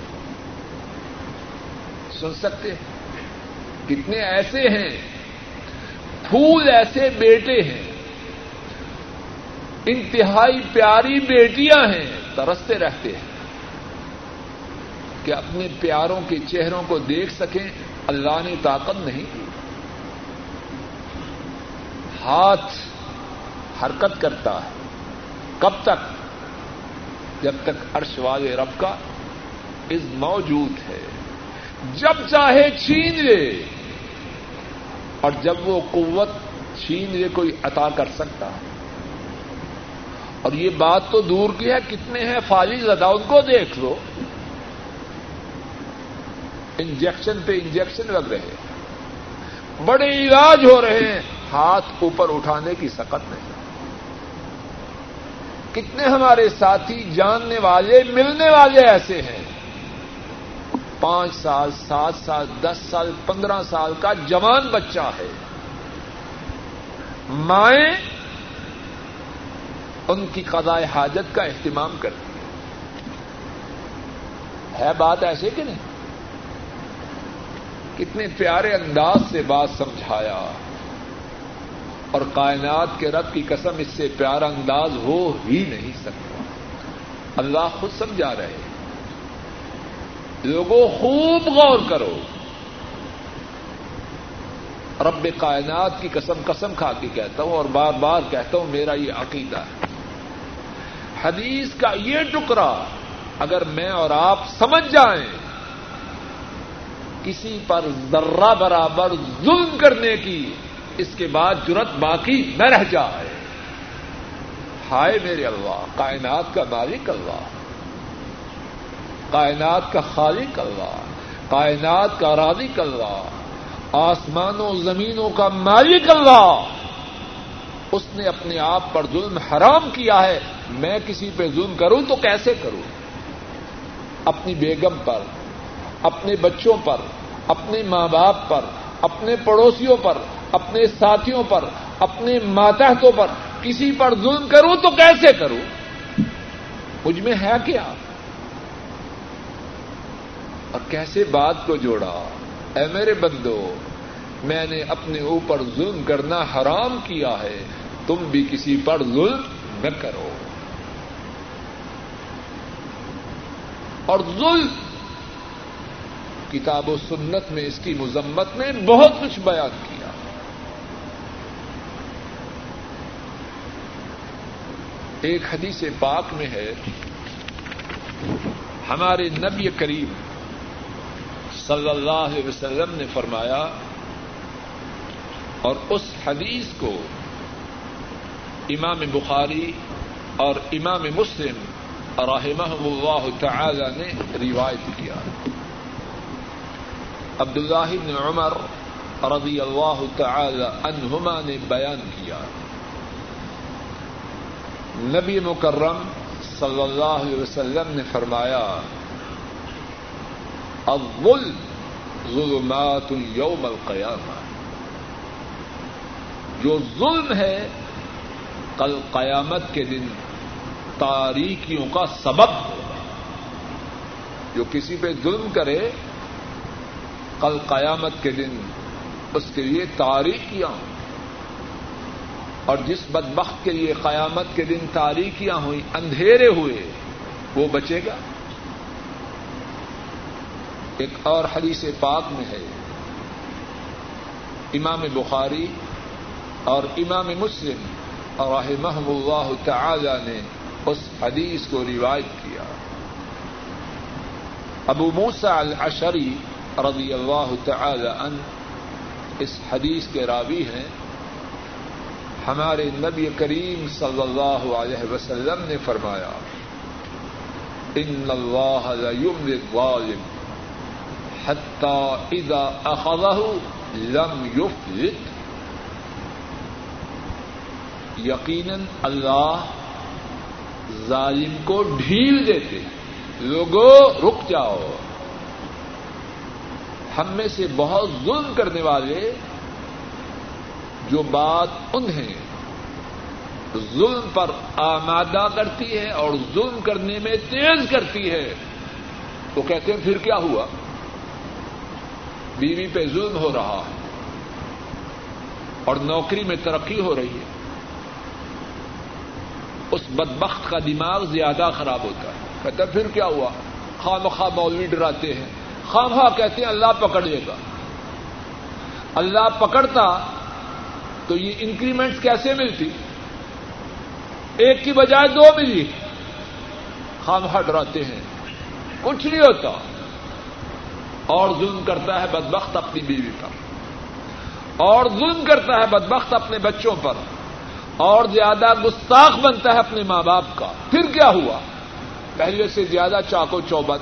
سن سکتے کتنے ایسے ہیں، پھول ایسے بیٹے ہیں انتہائی پیاری بیٹیاں ہیں, ترستے رہتے ہیں کہ اپنے پیاروں کے چہروں کو دیکھ سکیں, اللہ نے طاقت نہیں دی. ہاتھ حرکت کرتا ہے کب تک؟ جب تک عرش والے رب کا عز موجود ہے, جب چاہے چھین لے, اور جب وہ قوت چھین لے کوئی عطا کر سکتا ہے. اور یہ بات تو دور کی ہے, کتنے ہیں فالج زدہ, ان کو دیکھ لو, انجیکشن پہ انجیکشن لگ رہے ہیں, بڑے علاج ہو رہے ہیں, ہاتھ اوپر اٹھانے کی سکت نہیں. کتنے ہمارے ساتھی جاننے والے ملنے والے ایسے ہیں, پانچ سال سات سال دس سال پندرہ سال کا جوان بچہ ہے, مائیں ان کی قضائے حاجت کا اہتمام کرتی ہے. ہے بات ایسے کہ نہیں؟ کتنے پیارے انداز سے بات سمجھایا, اور کائنات کے رب کی قسم اس سے پیارا انداز ہو ہی نہیں سکتا. اللہ خود سمجھا رہے ہیں, لوگوں خوب غور کرو. رب کائنات کی قسم قسم کھا کے کہتا ہوں اور بار بار کہتا ہوں, میرا یہ عقیدہ ہے, حدیث کا یہ ٹکڑا اگر میں اور آپ سمجھ جائیں, کسی پر ذرہ برابر ظلم کرنے کی اس کے بعد جرت باقی نہ رہ جائے. ہائے میرے اللہ, کائنات کا مالک اللہ, کائنات کا خالق اللہ, کائنات کا رازق اللہ, آسمانوں زمینوں کا مالک اللہ, اس نے اپنے آپ پر ظلم حرام کیا ہے, میں کسی پہ ظلم کروں تو کیسے کروں؟ اپنی بیگم پر, اپنے بچوں پر, اپنے ماں باپ پر, اپنے پڑوسیوں پر, اپنے ساتھیوں پر, اپنے ماتحتوں پر کسی پر ظلم کروں تو کیسے کروں؟ مجھ میں ہے کیا؟ اور کیسے بات کو جوڑا, اے میرے بندو میں نے اپنے اوپر ظلم کرنا حرام کیا ہے, تم بھی کسی پر ظلم نہ کرو. اور ظلم کتاب و سنت میں اس کی مذمت میں بہت کچھ بیان کیا. ایک حدیث پاک میں ہے, ہمارے نبی کریم صلی اللہ علیہ وسلم نے فرمایا, اور اس حدیث کو امام بخاری اور امام مسلم رحمہم اللہ تعالی نے روایت کیا. عبداللہ ابن عمر رضی اللہ تعالی عنہما نے بیان کیا, نبی مکرم صلی اللہ علیہ وسلم نے فرمایا, الظلم ظلمات یوم القیامہ, جو ظلم ہے کل قیامت کے دن تاریکیوں کا سبب ہوگا. جو کسی پہ ظلم کرے کل قیامت کے دن اس کے لیے تاریکیاں, اور جس بدبخت کے لیے قیامت کے دن تاریکیاں ہوئیں, اندھیرے ہوئے, وہ بچے گا. ایک اور حدیث پاک میں ہے, امام بخاری اور امام مسلم رحمہم اللہ تعالی نے اس حدیث کو روایت کیا. ابو موسا الاشعری رضی اللہ تعالی عنہ اس حدیث کے راوی ہیں. ہمارے نبی کریم صلی اللہ علیہ وسلم نے فرمایا, ان اللہ لا یملی الظالم حتی اذا اخذہ لم یفلت, یقیناً اللہ ظالم کو ڈھیل دیتے. لوگو رک جاؤ, ہم میں سے بہت ظلم کرنے والے جو بات انہیں ظلم پر آمادہ کرتی ہے اور ظلم کرنے میں تیز کرتی ہے, تو کہتے ہیں پھر کیا ہوا, بیوی پہ ظلم ہو رہا ہے اور نوکری میں ترقی ہو رہی ہے, اس بدبخت کا دماغ زیادہ خراب ہوتا ہے. کہتا پھر کیا ہوا, خام خواہ مولوی ڈراتے ہیں, خام خواہ کہتے ہیں اللہ پکڑ لے گا. اللہ پکڑتا تو یہ انکریمنٹس کیسے ملتی, ایک کی بجائے دو ملی. خام خواہ ڈراتے ہیں, کچھ نہیں ہوتا. اور ظلم کرتا ہے بدبخت اپنی بیوی پر, اور ظلم کرتا ہے بدبخت اپنے بچوں پر, اور زیادہ گستاخ بنتا ہے اپنے ماں باپ کا. پھر کیا ہوا, پہلے سے زیادہ چاکو چوبت.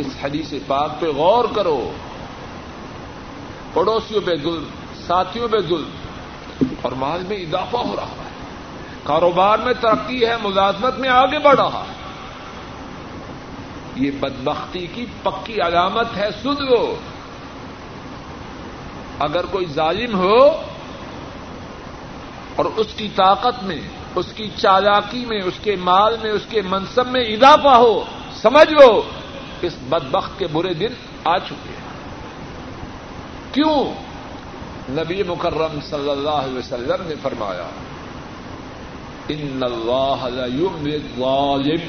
اس حدیث پاک پہ غور کرو. پڑوسیوں پہ ظلم, ساتھیوں پہ ظلم, اور مال میں اضافہ ہو رہا ہے, کاروبار میں ترقی ہے, ملازمت میں آگے بڑھ رہا ہے. یہ بدبختی کی پکی علامت ہے. سن لو, اگر کوئی ظالم ہو اور اس کی طاقت میں, اس کی چالاکی میں, اس کے مال میں, اس کے منصب میں اضافہ ہو, سمجھ لو اس بدبخت کے برے دن آ چکے ہیں. کیوں؟ نبی مکرم صلی اللہ علیہ وسلم نے فرمایا ان اللہ لا یملی الظالم,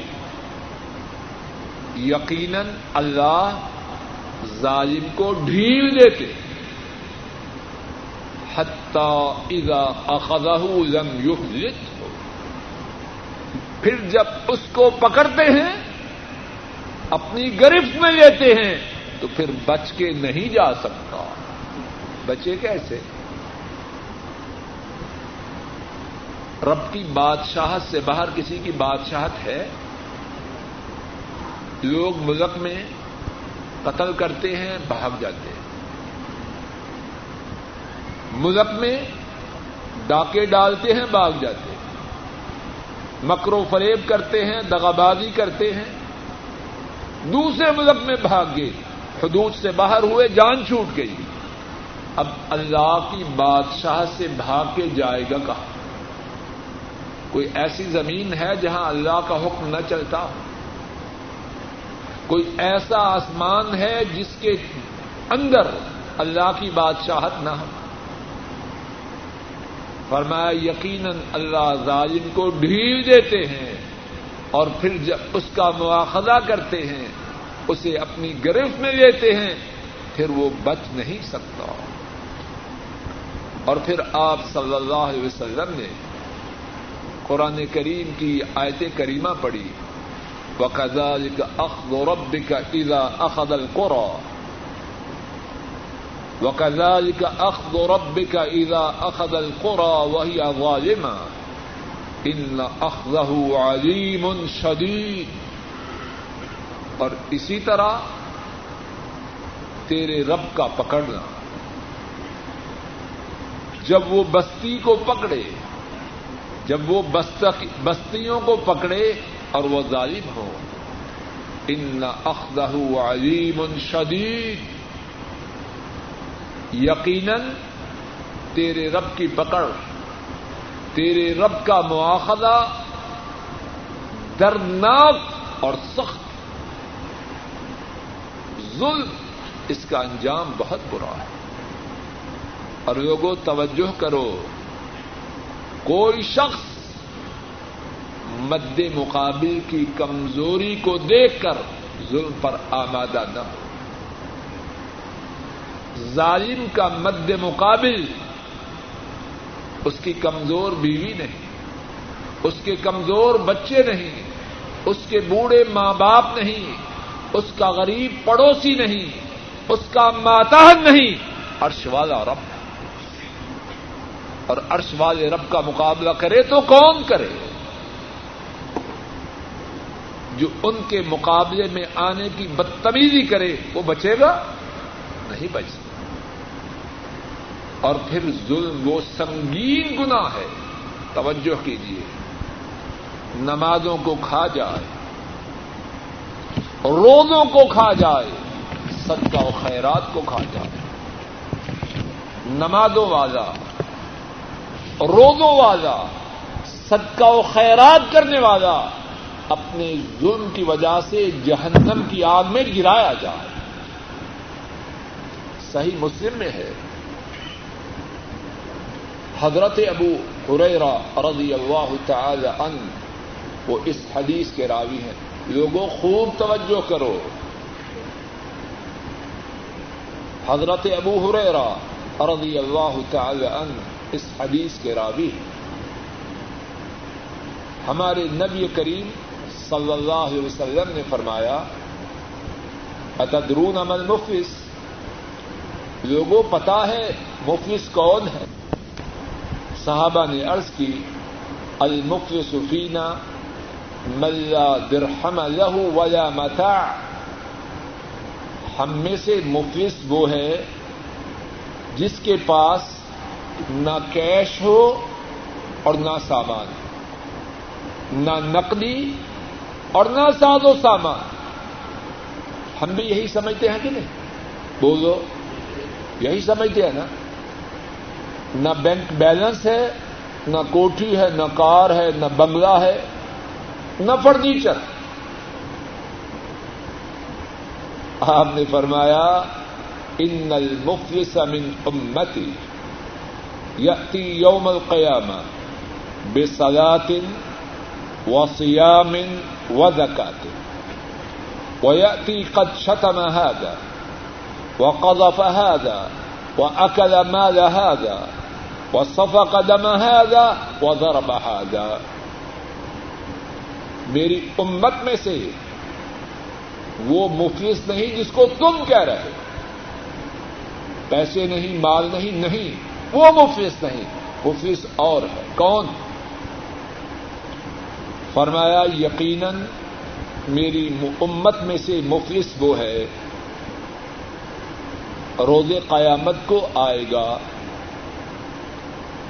یقیناً اللہ ظالم کو ڈھیل دیتے. حتی اذا اخذہ لم یفلتہ, پھر جب اس کو پکڑتے ہیں, اپنی گرفت میں لیتے ہیں, تو پھر بچ کے نہیں جا سکتا. بچے کیسے؟ رب کی بادشاہت سے باہر کسی کی بادشاہت ہے؟ لوگ ملک میں قتل کرتے ہیں, بھاگ جاتے ہیں. ملک میں ڈاکے ڈالتے ہیں, بھاگ جاتے ہیں. مکر و فریب کرتے ہیں, دغابازی کرتے ہیں, دوسرے ملک میں بھاگ گئے, حدود سے باہر ہوئے, جان چھوٹ گئی. اب اللہ کی بادشاہ سے بھاگ کے جائے گا کہاں؟ کوئی ایسی زمین ہے جہاں اللہ کا حکم نہ چلتا ہو؟ کوئی ایسا آسمان ہے جس کے اندر اللہ کی بادشاہت نہ ہو؟ فرمایا یقیناً اللہ ظالم کو ڈھیل دیتے ہیں, اور پھر جب اس کا مواخذہ کرتے ہیں, اسے اپنی گرفت میں لیتے ہیں, پھر وہ بچ نہیں سکتا. اور پھر آپ صلی اللہ علیہ وسلم نے قرآن کریم کی آیت کریمہ پڑھی وَكَذَلِكَ أَخْذُ رَبِّكَ إِذَا أَخَذَ الْقُرَى وَكَذَلِكَ أَخْذُ رَبِّكَ إِذَا أَخَذَ الْقُرَى وَهِيَ ظَالِمَةٌ إِنَّ أَخْذَهُ عَلِيمٌ شَدِيدٌ. اور اسی طرح تیرے رب کا پکڑنا, جب وہ بستی کو پکڑے, جب وہ بستیوں کو پکڑے اور وہ ظالم ہو, ان اخذہ علیم شدید, یقیناً تیرے رب کی پکڑ, تیرے رب کا مواخذہ دردناک اور سخت. ظلم, اس کا انجام بہت برا ہے. اور لوگوں توجہ کرو, کوئی شخص مد مقابل کی کمزوری کو دیکھ کر ظلم پر آمادہ نہ ہو. ظالم کا مد مقابل اس کی کمزور بیوی نہیں, اس کے کمزور بچے نہیں, اس کے بوڑھے ماں باپ نہیں, اس کا غریب پڑوسی نہیں, اس کا ماتحت نہیں, عرش والا رب. اور عرش والے رب کا مقابلہ کرے تو کون کرے جو ان کے مقابلے میں آنے کی بدتمیزی کرے؟ وہ بچے گا نہیں, بچ سکتا. اور پھر ظلم وہ سنگین گناہ ہے, توجہ کیجیے, نمازوں کو کھا جائے, روزوں کو کھا جائے, صدقہ و خیرات کو کھا جائے. نمازوں والا, روزوں والا, صدقہ و خیرات کرنے والا اپنے ظلم کی وجہ سے جہنم کی آگ میں گرایا جائے. صحیح مسلم میں ہے, حضرت ابو ہریرہ رضی اللہ تعالی عنہ وہ اس حدیث کے راوی ہیں. لوگوں خوب توجہ کرو, حضرت ابو ہریرہ رضی اللہ تعالی عنہ اس حدیث کے راوی ہیں. ہمارے نبی کریم صلی اللہ علیہ وسلم نے فرمایا اتدرون ما المفلس, لوگوں پتا ہے مفلس کون ہے؟ صحابہ نے عرض کی المفلس فینا من لا درہم له ولا متاع, ہم میں سے مفلس وہ ہے جس کے پاس نہ کیش ہو اور نہ سامان, نہ نقدی اور نہ ساز و سامان. ہم بھی یہی سمجھتے ہیں کہ نہیں, بولو یہی سمجھتے ہیں نا, نہ بینک بیلنس ہے, نہ کوٹھی ہے, نہ کار ہے, نہ بنگلہ ہے, نہ فرنیچر. آپ نے فرمایا ان المفلس من امتی یأتی یوم القیامہ بصلاۃ وصیام وزکاۃ ویأتی قد شتم ھذا وقذف ھذا وأکل مال ھذا وسفک دم ھذا وضرب ھذا. میری امت میں سے وہ مفلس نہیں جس کو تم کہہ رہے, پیسے نہیں, مال نہیں, نہیں, وہ مفلس نہیں, مفلس اور ہے. کون؟ فرمایا یقیناً میری امت میں سے مفلس وہ ہے روز قیامت کو آئے گا,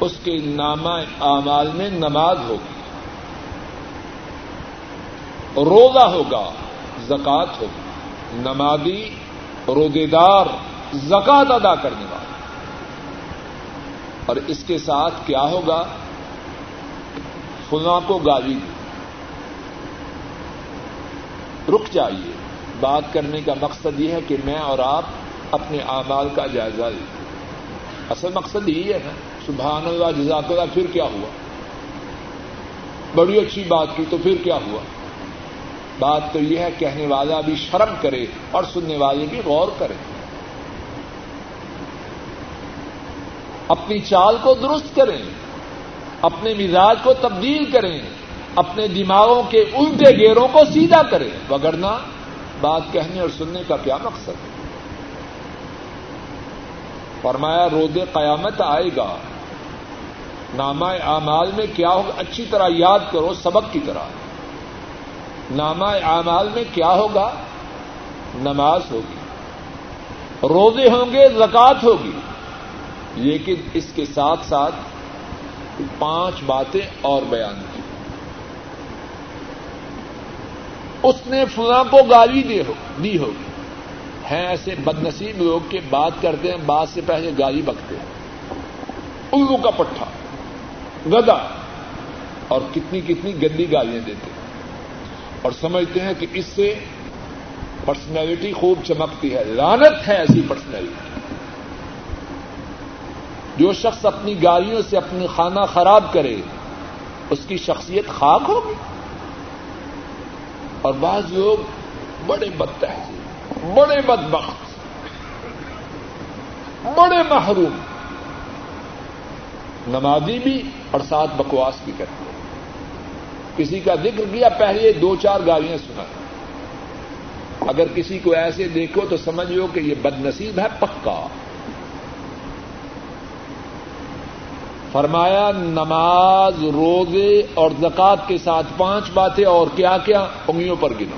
اس کے نامہ اعمال میں نماز ہوگی, روزہ ہوگا, زکات ہوگی, نمازی, روزے دار, زکات ادا کرنے والا. اور اس کے ساتھ کیا ہوگا؟ فلاں کو گالی دی. رک جائیے, بات کرنے کا مقصد یہ ہے کہ میں اور آپ اپنے اعمال کا جائزہ لیں. اصل مقصد یہی ہے نا, سبحان اللہ, جزاک اللہ. پھر کیا ہوا؟ بڑی اچھی بات کی, تو پھر کیا ہوا؟ بات تو یہ ہے کہنے والا بھی شرم کرے اور سننے والے بھی غور کرے, اپنی چال کو درست کریں, اپنے مزاج کو تبدیل کریں, اپنے دماغوں کے الٹے گیروں کو سیدھا کریں, وگرنہ بات کہنے اور سننے کا کیا مقصد ہے؟ فرمایا روز قیامت آئے گا, نامہ اعمال میں کیا ہوگا؟ اچھی طرح یاد کرو سبق کی طرح. نامہ اعمال میں کیا ہوگا؟ نماز ہوگی, روزے ہوں گے, زکات ہوگی, لیکن اس کے ساتھ ساتھ پانچ باتیں اور بیان کی. اس نے فلاں کو گالی دی ہوگی. ہیں ایسے بدنصیب لوگ کہ بات کرتے ہیں, بات سے پہلے گالی بکتے ہیں. الو کا پٹھا, گدا, اور کتنی کتنی گندی گالیاں دیتے ہیں, اور سمجھتے ہیں کہ اس سے پرسنالٹی خوب چمکتی ہے. لعنت ہے ایسی پرسنالٹی. جو شخص اپنی گالیوں سے اپنا کھانا خراب کرے اس کی شخصیت خاک ہوگی. اور بعض لوگ بڑے بدتہذیب, بڑے بدبخت, بڑے محروم, نمازی بھی اور ساتھ بکواس بھی کرتے. کسی کا ذکر کیا, پہلے دو چار گالیاں سنا. اگر کسی کو ایسے دیکھو تو سمجھ لو کہ یہ بدنصیب ہے پکا. فرمایا نماز, روزے اور زکات کے ساتھ پانچ باتیں اور کیا کیا؟ انگلیوں پر گنو.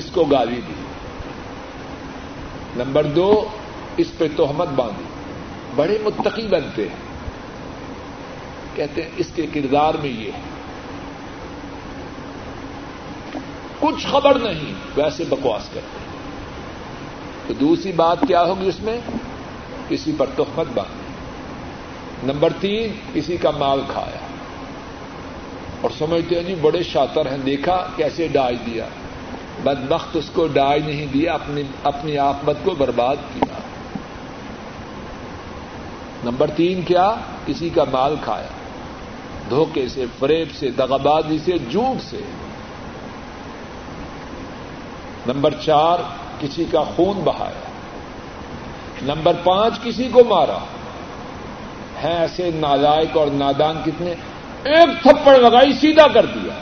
اس کو گالی دی, نمبر دو اس پہ تہمت باندھی. بڑے متقی بنتے ہیں, کہتے ہیں اس کے کردار میں یہ ہے, کچھ خبر نہیں, ویسے بکواس کرتے. تو دوسری بات کیا ہوگی اس میں؟ کسی پر تہمت باندھی. نمبر تین کسی کا مال کھایا اور سمجھتے ہیں جی بڑے شاطر ہیں, دیکھا کیسے ڈائی دیا. بدبخت, اس کو ڈائی نہیں دیا, اپنی اپنی آفت کو برباد کیا. نمبر تین کیا؟ کسی کا مال کھایا, دھوکے سے, فریب سے, دغابازی سے, جھوٹ سے. نمبر چار, کسی کا خون بہایا. نمبر پانچ, کسی کو مارا. ہیں ایسے نالائق اور نادان کتنے, ایک تھپڑ لگائی سیدھا کر دیا.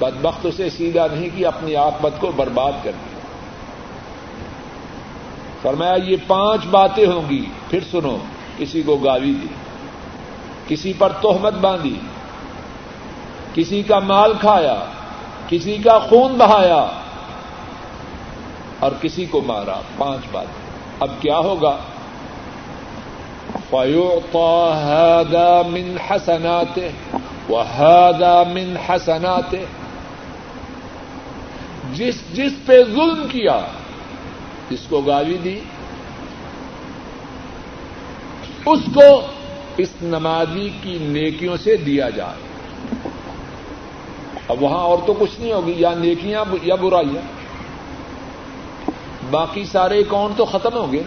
بدبخت اسے سیدھا نہیں کیا, اپنی آخرت کو برباد کر دیا. فرمایا یہ پانچ باتیں ہوں گی. پھر سنو, کسی کو گالی دی, کسی پر تہمت باندھی, کسی کا مال کھایا, کسی کا خون بہایا, اور کسی کو مارا. پانچ باتیں. اب کیا ہوگا؟ فَيُعْطَى هَذَا مِنْ حَسَنَاتِهِ وَهَذَا مِنْ حَسَنَاتِهِ. جس جس پہ ظلم کیا, جس کو گالی دی, اس کو اس نمازی کی نیکیوں سے دیا جائے. اب وہاں اور تو کچھ نہیں ہوگی, یا نیکیاں یا برائیاں, باقی سارے اکاؤنٹ تو ختم ہو گئے.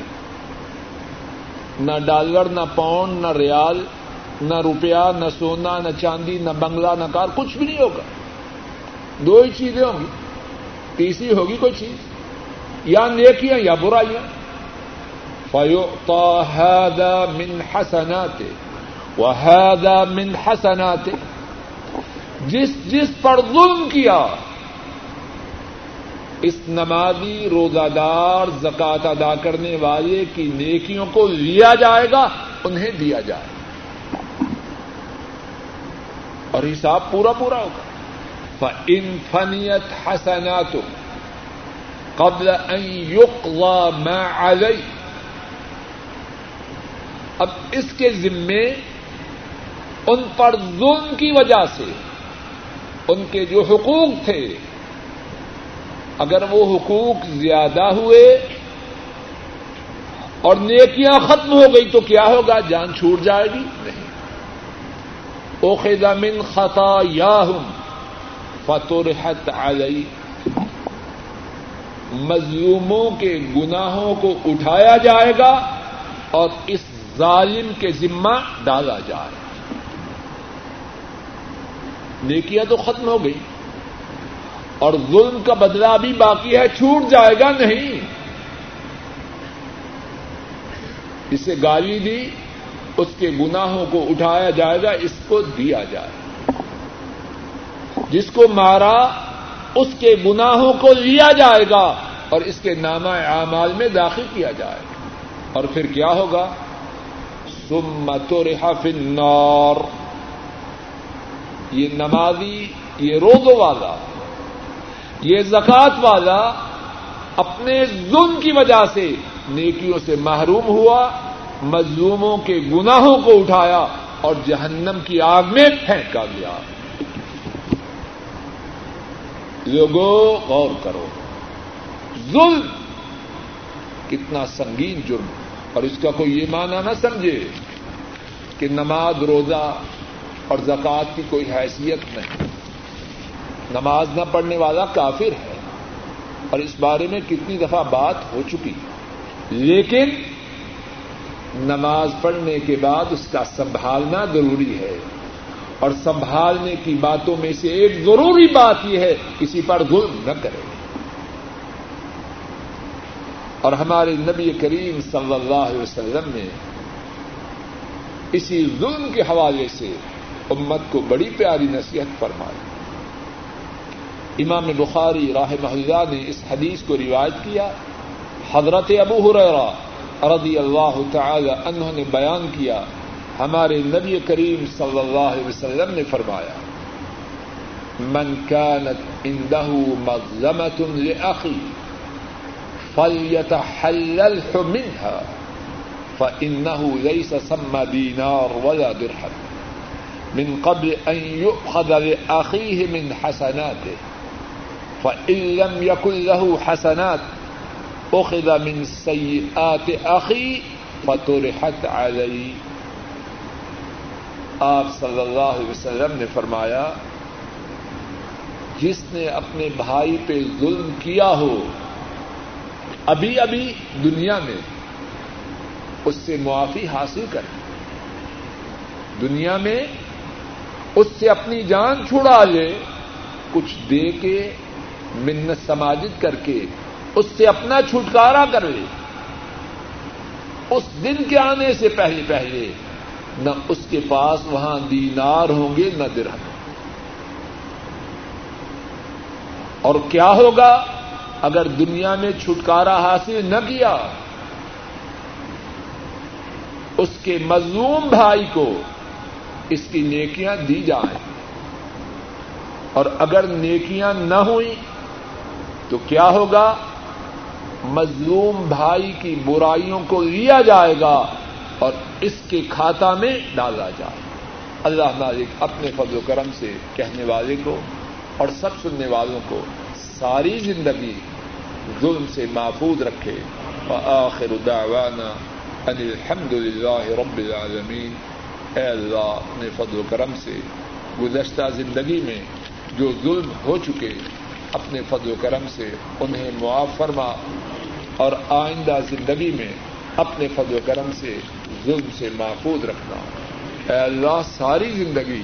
نہ ڈالر, نہ پاؤنڈ, نہ ریال, نہ روپیہ, نہ سونا, نہ چاندی, نہ بنگلہ, نہ کار, کچھ بھی نہیں ہوگا. دو ہی چیزیں ہوں گی, تیسری ہوگی کوئی چیز, یا نیکیاں یا برائیاں. فَيُعْطَى هَذَا مِنْ حَسَنَاتِهِ وَهَذَا مِنْ حَسَنَاتِهِ. جس جس پر ظلم کیا, اس نمازی, روزہ دار, زکوٰۃ ادا کرنے والے کی نیکیوں کو لیا جائے گا, انہیں دیا جائے گا, اور حساب پورا پورا ہوگا. فَإِنْ فَنِيَتْ حَسَنَاتُهُ قَبْلَ أَنْ يُقْضَى مَا عَلَيْهِ. اب اس کے ذمے ان پر ظلم کی وجہ سے ان کے جو حقوق تھے, اگر وہ حقوق زیادہ ہوئے اور نیکیاں ختم ہو گئی تو کیا ہوگا؟ جان چھوٹ جائے گی؟ نہیں. اخذ من خطاياهم فطرحت علی. مظلوموں کے گناہوں کو اٹھایا جائے گا اور اس ظالم کے ذمہ ڈالا جائے گا. نیکیاں تو ختم ہو گئی اور ظلم کا بدلہ بھی باقی ہے, چھوٹ جائے گا نہیں. جسے گالی دی, اس کے گناہوں کو اٹھایا جائے گا, اس کو دیا جائے. جس کو مارا, اس کے گناہوں کو لیا جائے گا اور اس کے نامہ اعمال میں داخل کیا جائے گا. اور پھر کیا ہوگا؟ ثم طرح فی النار. یہ نمازی, یہ روزہ والا, یہ زکوٰۃ والا اپنے ظلم کی وجہ سے نیکیوں سے محروم ہوا, مظلوموں کے گناہوں کو اٹھایا اور جہنم کی آگ میں پھینکا گیا. لوگوں غور کرو, ظلم کتنا سنگین جرم. اور اس کا کوئی یہ معنی نہ سمجھے کہ نماز, روزہ اور زکوٰۃ کی کوئی حیثیت نہیں. نماز نہ پڑھنے والا کافر ہے, اور اس بارے میں کتنی دفعہ بات ہو چکی. لیکن نماز پڑھنے کے بعد اس کا سنبھالنا ضروری ہے, اور سنبھالنے کی باتوں میں سے ایک ضروری بات یہ ہے, کسی پر ظلم نہ کرے. اور ہمارے نبی کریم صلی اللہ علیہ وسلم نے اسی ظلم کے حوالے سے امت کو بڑی پیاری نصیحت فرمائی. امام بخاری رحمہ اللہ نے اس حدیث کو روایت کیا. حضرت ابو ہریرہ رضی اللہ تعالی عنہ نے بیان کیا, ہمارے نبی کریم صلی اللہ علیہ وسلم نے فرمایا, من كانت عنده مظلمة لأخيه فليتحللها منها فإنه ليس ثم دينار ولا درهم من قبل أن يؤخذ لأخيه من حسناته فَإِن لَّمْ يَكُن لَّهُ حَسَنَاتٌ أُخِذَ مِن سَيِّئَاتِ أَخِيهِ فَطُرِحَتْ عَلَيْهِ. آپ صلی اللہ علیہ وسلم نے فرمایا, جس نے اپنے بھائی پہ ظلم کیا ہو ابھی ابھی دنیا میں, اس سے معافی حاصل کرے. دنیا میں اس سے اپنی جان چھڑا لے, کچھ دے کے منت سماجت کر کے اس سے اپنا چھٹکارا کر لے, اس دن کے آنے سے پہلے پہلے نہ اس کے پاس وہاں دینار ہوں گے نہ درہم. اور کیا ہوگا اگر دنیا میں چھٹکارا حاصل نہ کیا؟ اس کے مظلوم بھائی کو اس کی نیکیاں دی جائیں, اور اگر نیکیاں نہ ہوئیں تو کیا ہوگا؟ مظلوم بھائی کی برائیوں کو لیا جائے گا اور اس کے کھاتا میں ڈالا جائے گا. اللہ مالک اپنے فضل و کرم سے کہنے والے کو اور سب سننے والوں کو ساری زندگی ظلم سے محفوظ رکھے. وآخر دعوانا ان الحمدللہ رب العالمین. اے اللہ اپنے فضل و کرم سے گزشتہ زندگی میں جو ظلم ہو چکے اپنے فضل و کرم سے انہیں معاف فرما, اور آئندہ زندگی میں اپنے فضل و کرم سے ظلم سے محفوظ رکھنا. اے اللہ ساری زندگی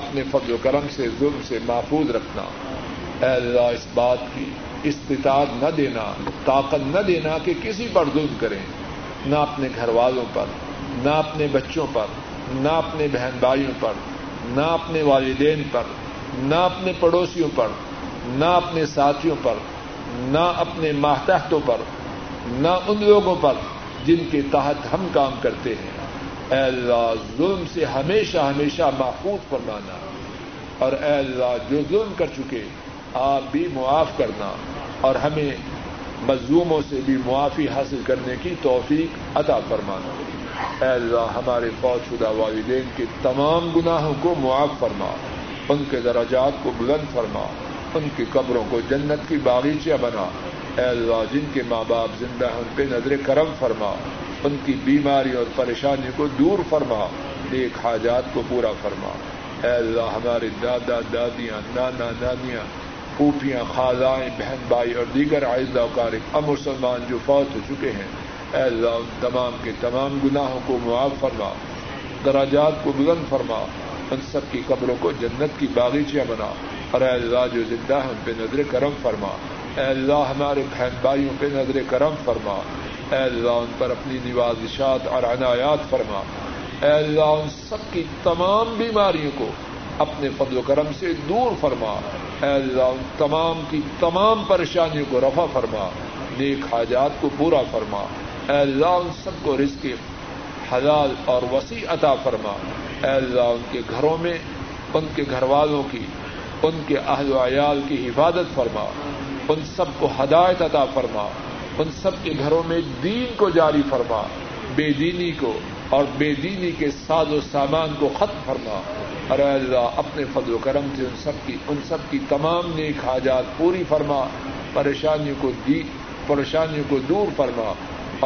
اپنے فضل و کرم سے ظلم سے محفوظ رکھنا. اے اللہ اس بات کی استطاعت نہ دینا, طاقت نہ دینا کہ کسی پر ظلم کریں, نہ اپنے گھر والوں پر, نہ اپنے بچوں پر, نہ اپنے بہن بھائیوں پر, نہ اپنے والدین پر, نہ اپنے پڑوسیوں پر, نہ اپنے ساتھیوں پر, نہ اپنے ماتحتوں پر, نہ ان لوگوں پر جن کے تحت ہم کام کرتے ہیں. اے اللہ ظلم سے ہمیشہ ہمیشہ محفوظ فرمانا, اور اے اللہ جو ظلم کر چکے آپ بھی معاف کرنا, اور ہمیں مظلوموں سے بھی معافی حاصل کرنے کی توفیق عطا فرمانا. اے اللہ ہمارے فوت شدہ والدین کے تمام گناہوں کو معاف فرما, ان کے درجات کو بلند فرما, ان کی قبروں کو جنت کی باغیچہ بنا. اے اللہ جن کے ماں باپ زندہ ہیں ان پہ نظر کرم فرما, ان کی بیماری اور پریشانی کو دور فرما, نیک حاجات کو پورا فرما. اے اللہ ہمارے دادا دادیاں, نانا نانیاں, پھوپھیاں, خالائیں, بہن بھائی اور دیگر عزیز و اقارب اور مسلمان جو فوت ہو چکے ہیں, اے اللہ ان تمام کے تمام گناہوں کو معاف فرما, درجات کو بلند فرما, ان سب کی قبروں کو جنت کی باغیچہ بنا. اور اے اللہ جو زندہ ہیں ان پہ نظر کرم فرما. اے اللہ ہمارے بہن بھائیوں پہ نظر کرم فرما. اے اللہ ان پر اپنی نوازشات اور عنایات فرما. اے اللہ ان سب کی تمام بیماریوں کو اپنے فضل و کرم سے دور فرما. اے اللہ ان تمام کی تمام پریشانیوں کو رفع فرما, نیک حاجات کو پورا فرما. اے اللہ ان سب کو رزق حلال اور وسیع عطا فرما. اے اللہ ان کے گھروں میں ان کے گھر والوں کی, ان کے اہل و عیال کی حفاظت فرما, ان سب کو ہدایت عطا فرما, ان سب کے گھروں میں دین کو جاری فرما, بے دینی کو اور بے دینی کے ساز و سامان کو ختم فرما. اور اے اللہ اپنے فضل و کرم سے ان سب کی ان سب کی تمام نیک حاجات پوری فرما, پریشانیوں کو دی پریشانیوں کو دور فرما,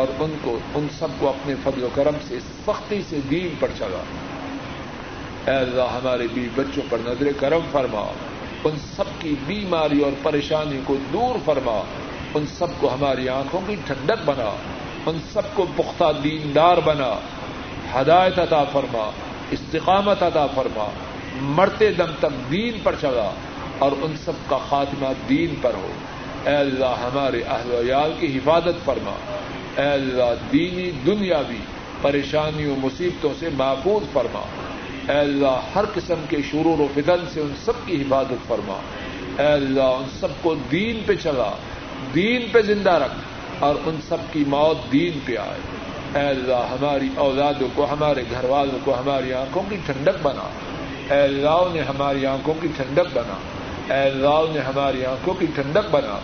اور ان کو ان سب کو اپنے فضل و کرم سے سختی سے دین پر چلا. اے اللہ ہمارے بیوی بچوں پر نظر کرم فرما, ان سب کی بیماری اور پریشانی کو دور فرما, ان سب کو ہماری آنکھوں کی ٹھنڈک بنا, ان سب کو پختہ دیندار بنا, ہدایت عطا فرما, استقامت عطا فرما, مرتے دم تک دین پر چلا, اور ان سب کا خاتمہ دین پر ہو. اے اللہ ہمارے اہل و عیال کی حفاظت فرما. اے اللہ دینی دنیاوی پریشانیوں مصیبتوں سے محفوظ فرما. اے اللہ ہر قسم کے شرور و فتن سے ان سب کی حفاظت فرما. اے اللہ ان سب کو دین پہ چلا, دین پہ زندہ رکھ, اور ان سب کی موت دین پہ آئے. اے اللہ ہماری اولادوں کو, ہمارے گھر والوں کو ہماری آنکھوں کی ٹھنڈک بنا. اے اللہ انہیں ہماری آنکھوں کی ٹھنڈک بنا. اے اللہ انہیں ہماری آنکھوں کی ٹھنڈک بنا.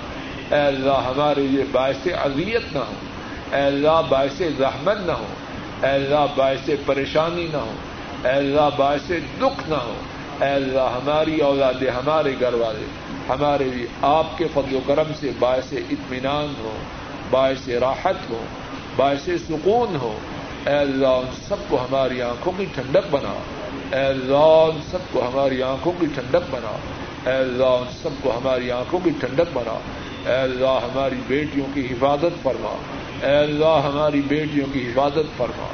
اے اللہ ہمارے لیے باعث اذیت نہ ہو. اے اللہ باعث زحمت نہ ہو. اے اللہ باعث پریشانی نہ ہو. اے اللہ باعث دکھ نہ ہو. اے اللہ ہماری اولادیں, ہمارے گھر والے ہمارے لیے آپ کے فضل و کرم سے باعث اطمینان ہو, باعث راحت ہو, باعث سکون ہو. اے اللہ ان سب کو ہماری آنکھوں کی ٹھنڈک بنا. اے اللہ ان سب کو ہماری آنکھوں کی ٹھنڈک بنا. اے اللہ ان سب کو ہماری آنکھوں کی ٹھنڈک بنا. اے اللہ ہماری بیٹیوں کی حفاظت فرما. اے اللہ ہماری بیٹیوں کی حفاظت فرما.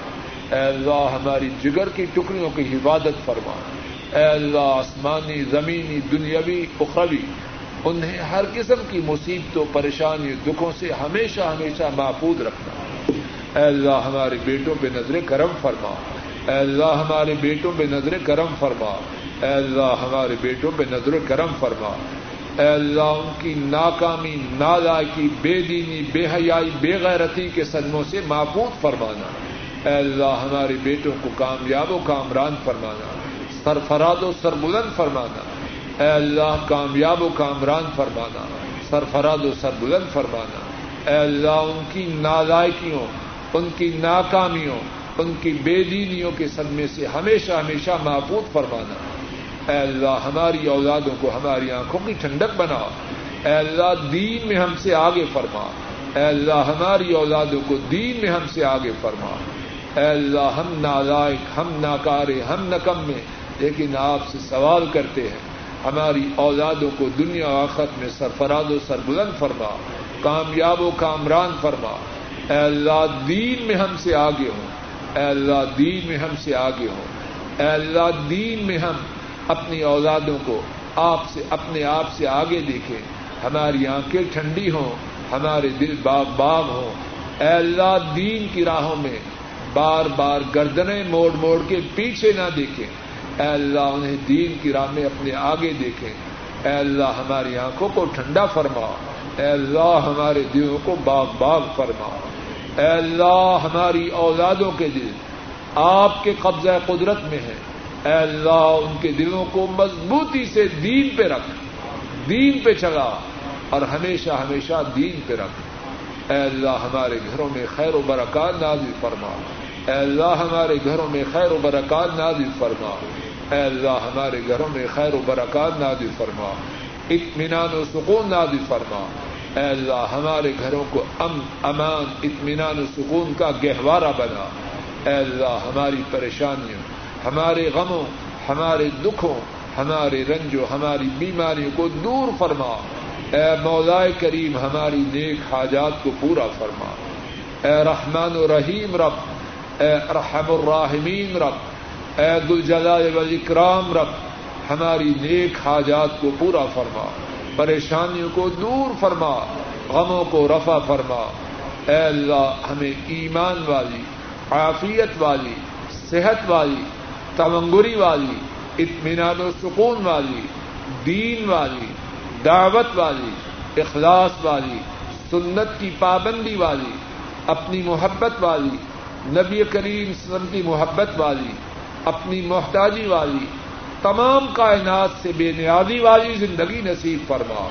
اے اللہ ہماری جگر کی ٹکڑیوں کی حفاظت فرما، اے اللہ آسمانی، زمینی، دنیاوی، اخروی، انہیں ہر قسم کی مصیبتوں، پریشانی، دکھوں سے ہمیشہ ہمیشہ محفوظ رکھنا۔ اے اللہ ہمارے بیٹوں پہ نظر کرم فرما، اے اللہ ہمارے بیٹوں پہ نظر کرم فرما، اے اللہ ہمارے بیٹوں پہ نظر کرم فرما، اے اللہ ان کی ناکامی، نالائکی، بے دینی، بے حیائی، بے غیرتی کے صدموں سے محفوظ فرمانا، اے اللہ ہمارے بیٹوں کو کامیاب و کامران فرمانا، سرفراز و سربلند فرمانا، اے اللہ کامیاب و کامران فرمانا، سرفراز و سربلند فرمانا، اے اللہ ان کی نالائکیوں، ان کی ناکامیوں، ان کی بے دینیوں کے صدمے سے ہمیشہ ہمیشہ محفوظ فرمانا، اے اللہ ہماری اولادوں کو ہماری آنکھوں کی ٹھنڈک بنا، اے اللہ دین میں ہم سے آگے فرما، اے اللہ ہماری اولادوں کو دین میں ہم سے آگے فرما، اے اللہ ہم نالائق، ہم ناکارے، ہم نکمے، لیکن آپ سے سوال کرتے ہیں ہماری اولادوں کو دنیا و آخرت میں سرفراز و سربلند فرما، کامیاب و کامران فرما، اے اللہ دین میں ہم سے آگے ہوں، اے اللہ دین میں ہم سے آگے ہوں، اے اللہ دین میں ہم اپنی اولادوں کو آپ سے، اپنے آپ سے آگے دیکھیں، ہماری آنکھیں ٹھنڈی ہوں، ہمارے دل باغ باغ ہوں، اے اللہ دین کی راہوں میں بار بار گردنیں موڑ موڑ کے پیچھے نہ دیکھیں، اے اللہ انہیں دین کی راہ میں اپنے آگے دیکھیں، اے اللہ ہماری آنکھوں کو ٹھنڈا فرما، اے اللہ ہمارے دلوں کو باغ باغ فرما، اے اللہ ہماری اولادوں کے دل آپ کے قبضہ قدرت میں ہیں، اے اللہ ان کے دلوں کو مضبوطی سے دین پہ رکھ، دین پہ چلا اور ہمیشہ ہمیشہ دین پہ رکھ، اے اللہ ہمارے گھروں میں خیر و برکات نازل فرما، اے اللہ ہمارے گھروں میں خیر و برکات نازل فرما، اے اللہ ہمارے گھروں میں خیر و برکات نازل فرما، اطمینان و سکون نازل فرما، اے اللہ ہمارے گھروں کو امن، امان، اطمینان و سکون کا گہوارہ بنا، اے اللہ ہماری پریشانیوں، ہمارے غموں، ہمارے دکھوں، ہمارے رنجوں، ہماری بیماریوں کو دور فرما، اے مولا کریم ہماری نیک حاجات کو پورا فرما، اے رحمان و رحیم رب، اے ارحم الراحمین رب، اے ذوالجلال والاکرام رب، ہماری نیک حاجات کو پورا فرما، پریشانیوں کو دور فرما، غموں کو رفع فرما، اے اللہ ہمیں ایمان والی، عافیت والی، صحت والی، تمنگری والی، اطمینان و سکون والی، دین والی، دعوت والی، اخلاص والی، سنت کی پابندی والی، اپنی محبت والی، نبی کریم صلی اللہ علیہ وسلم کی محبت والی، اپنی محتاجی والی، تمام کائنات سے بے نیازی والی زندگی نصیب فرما۔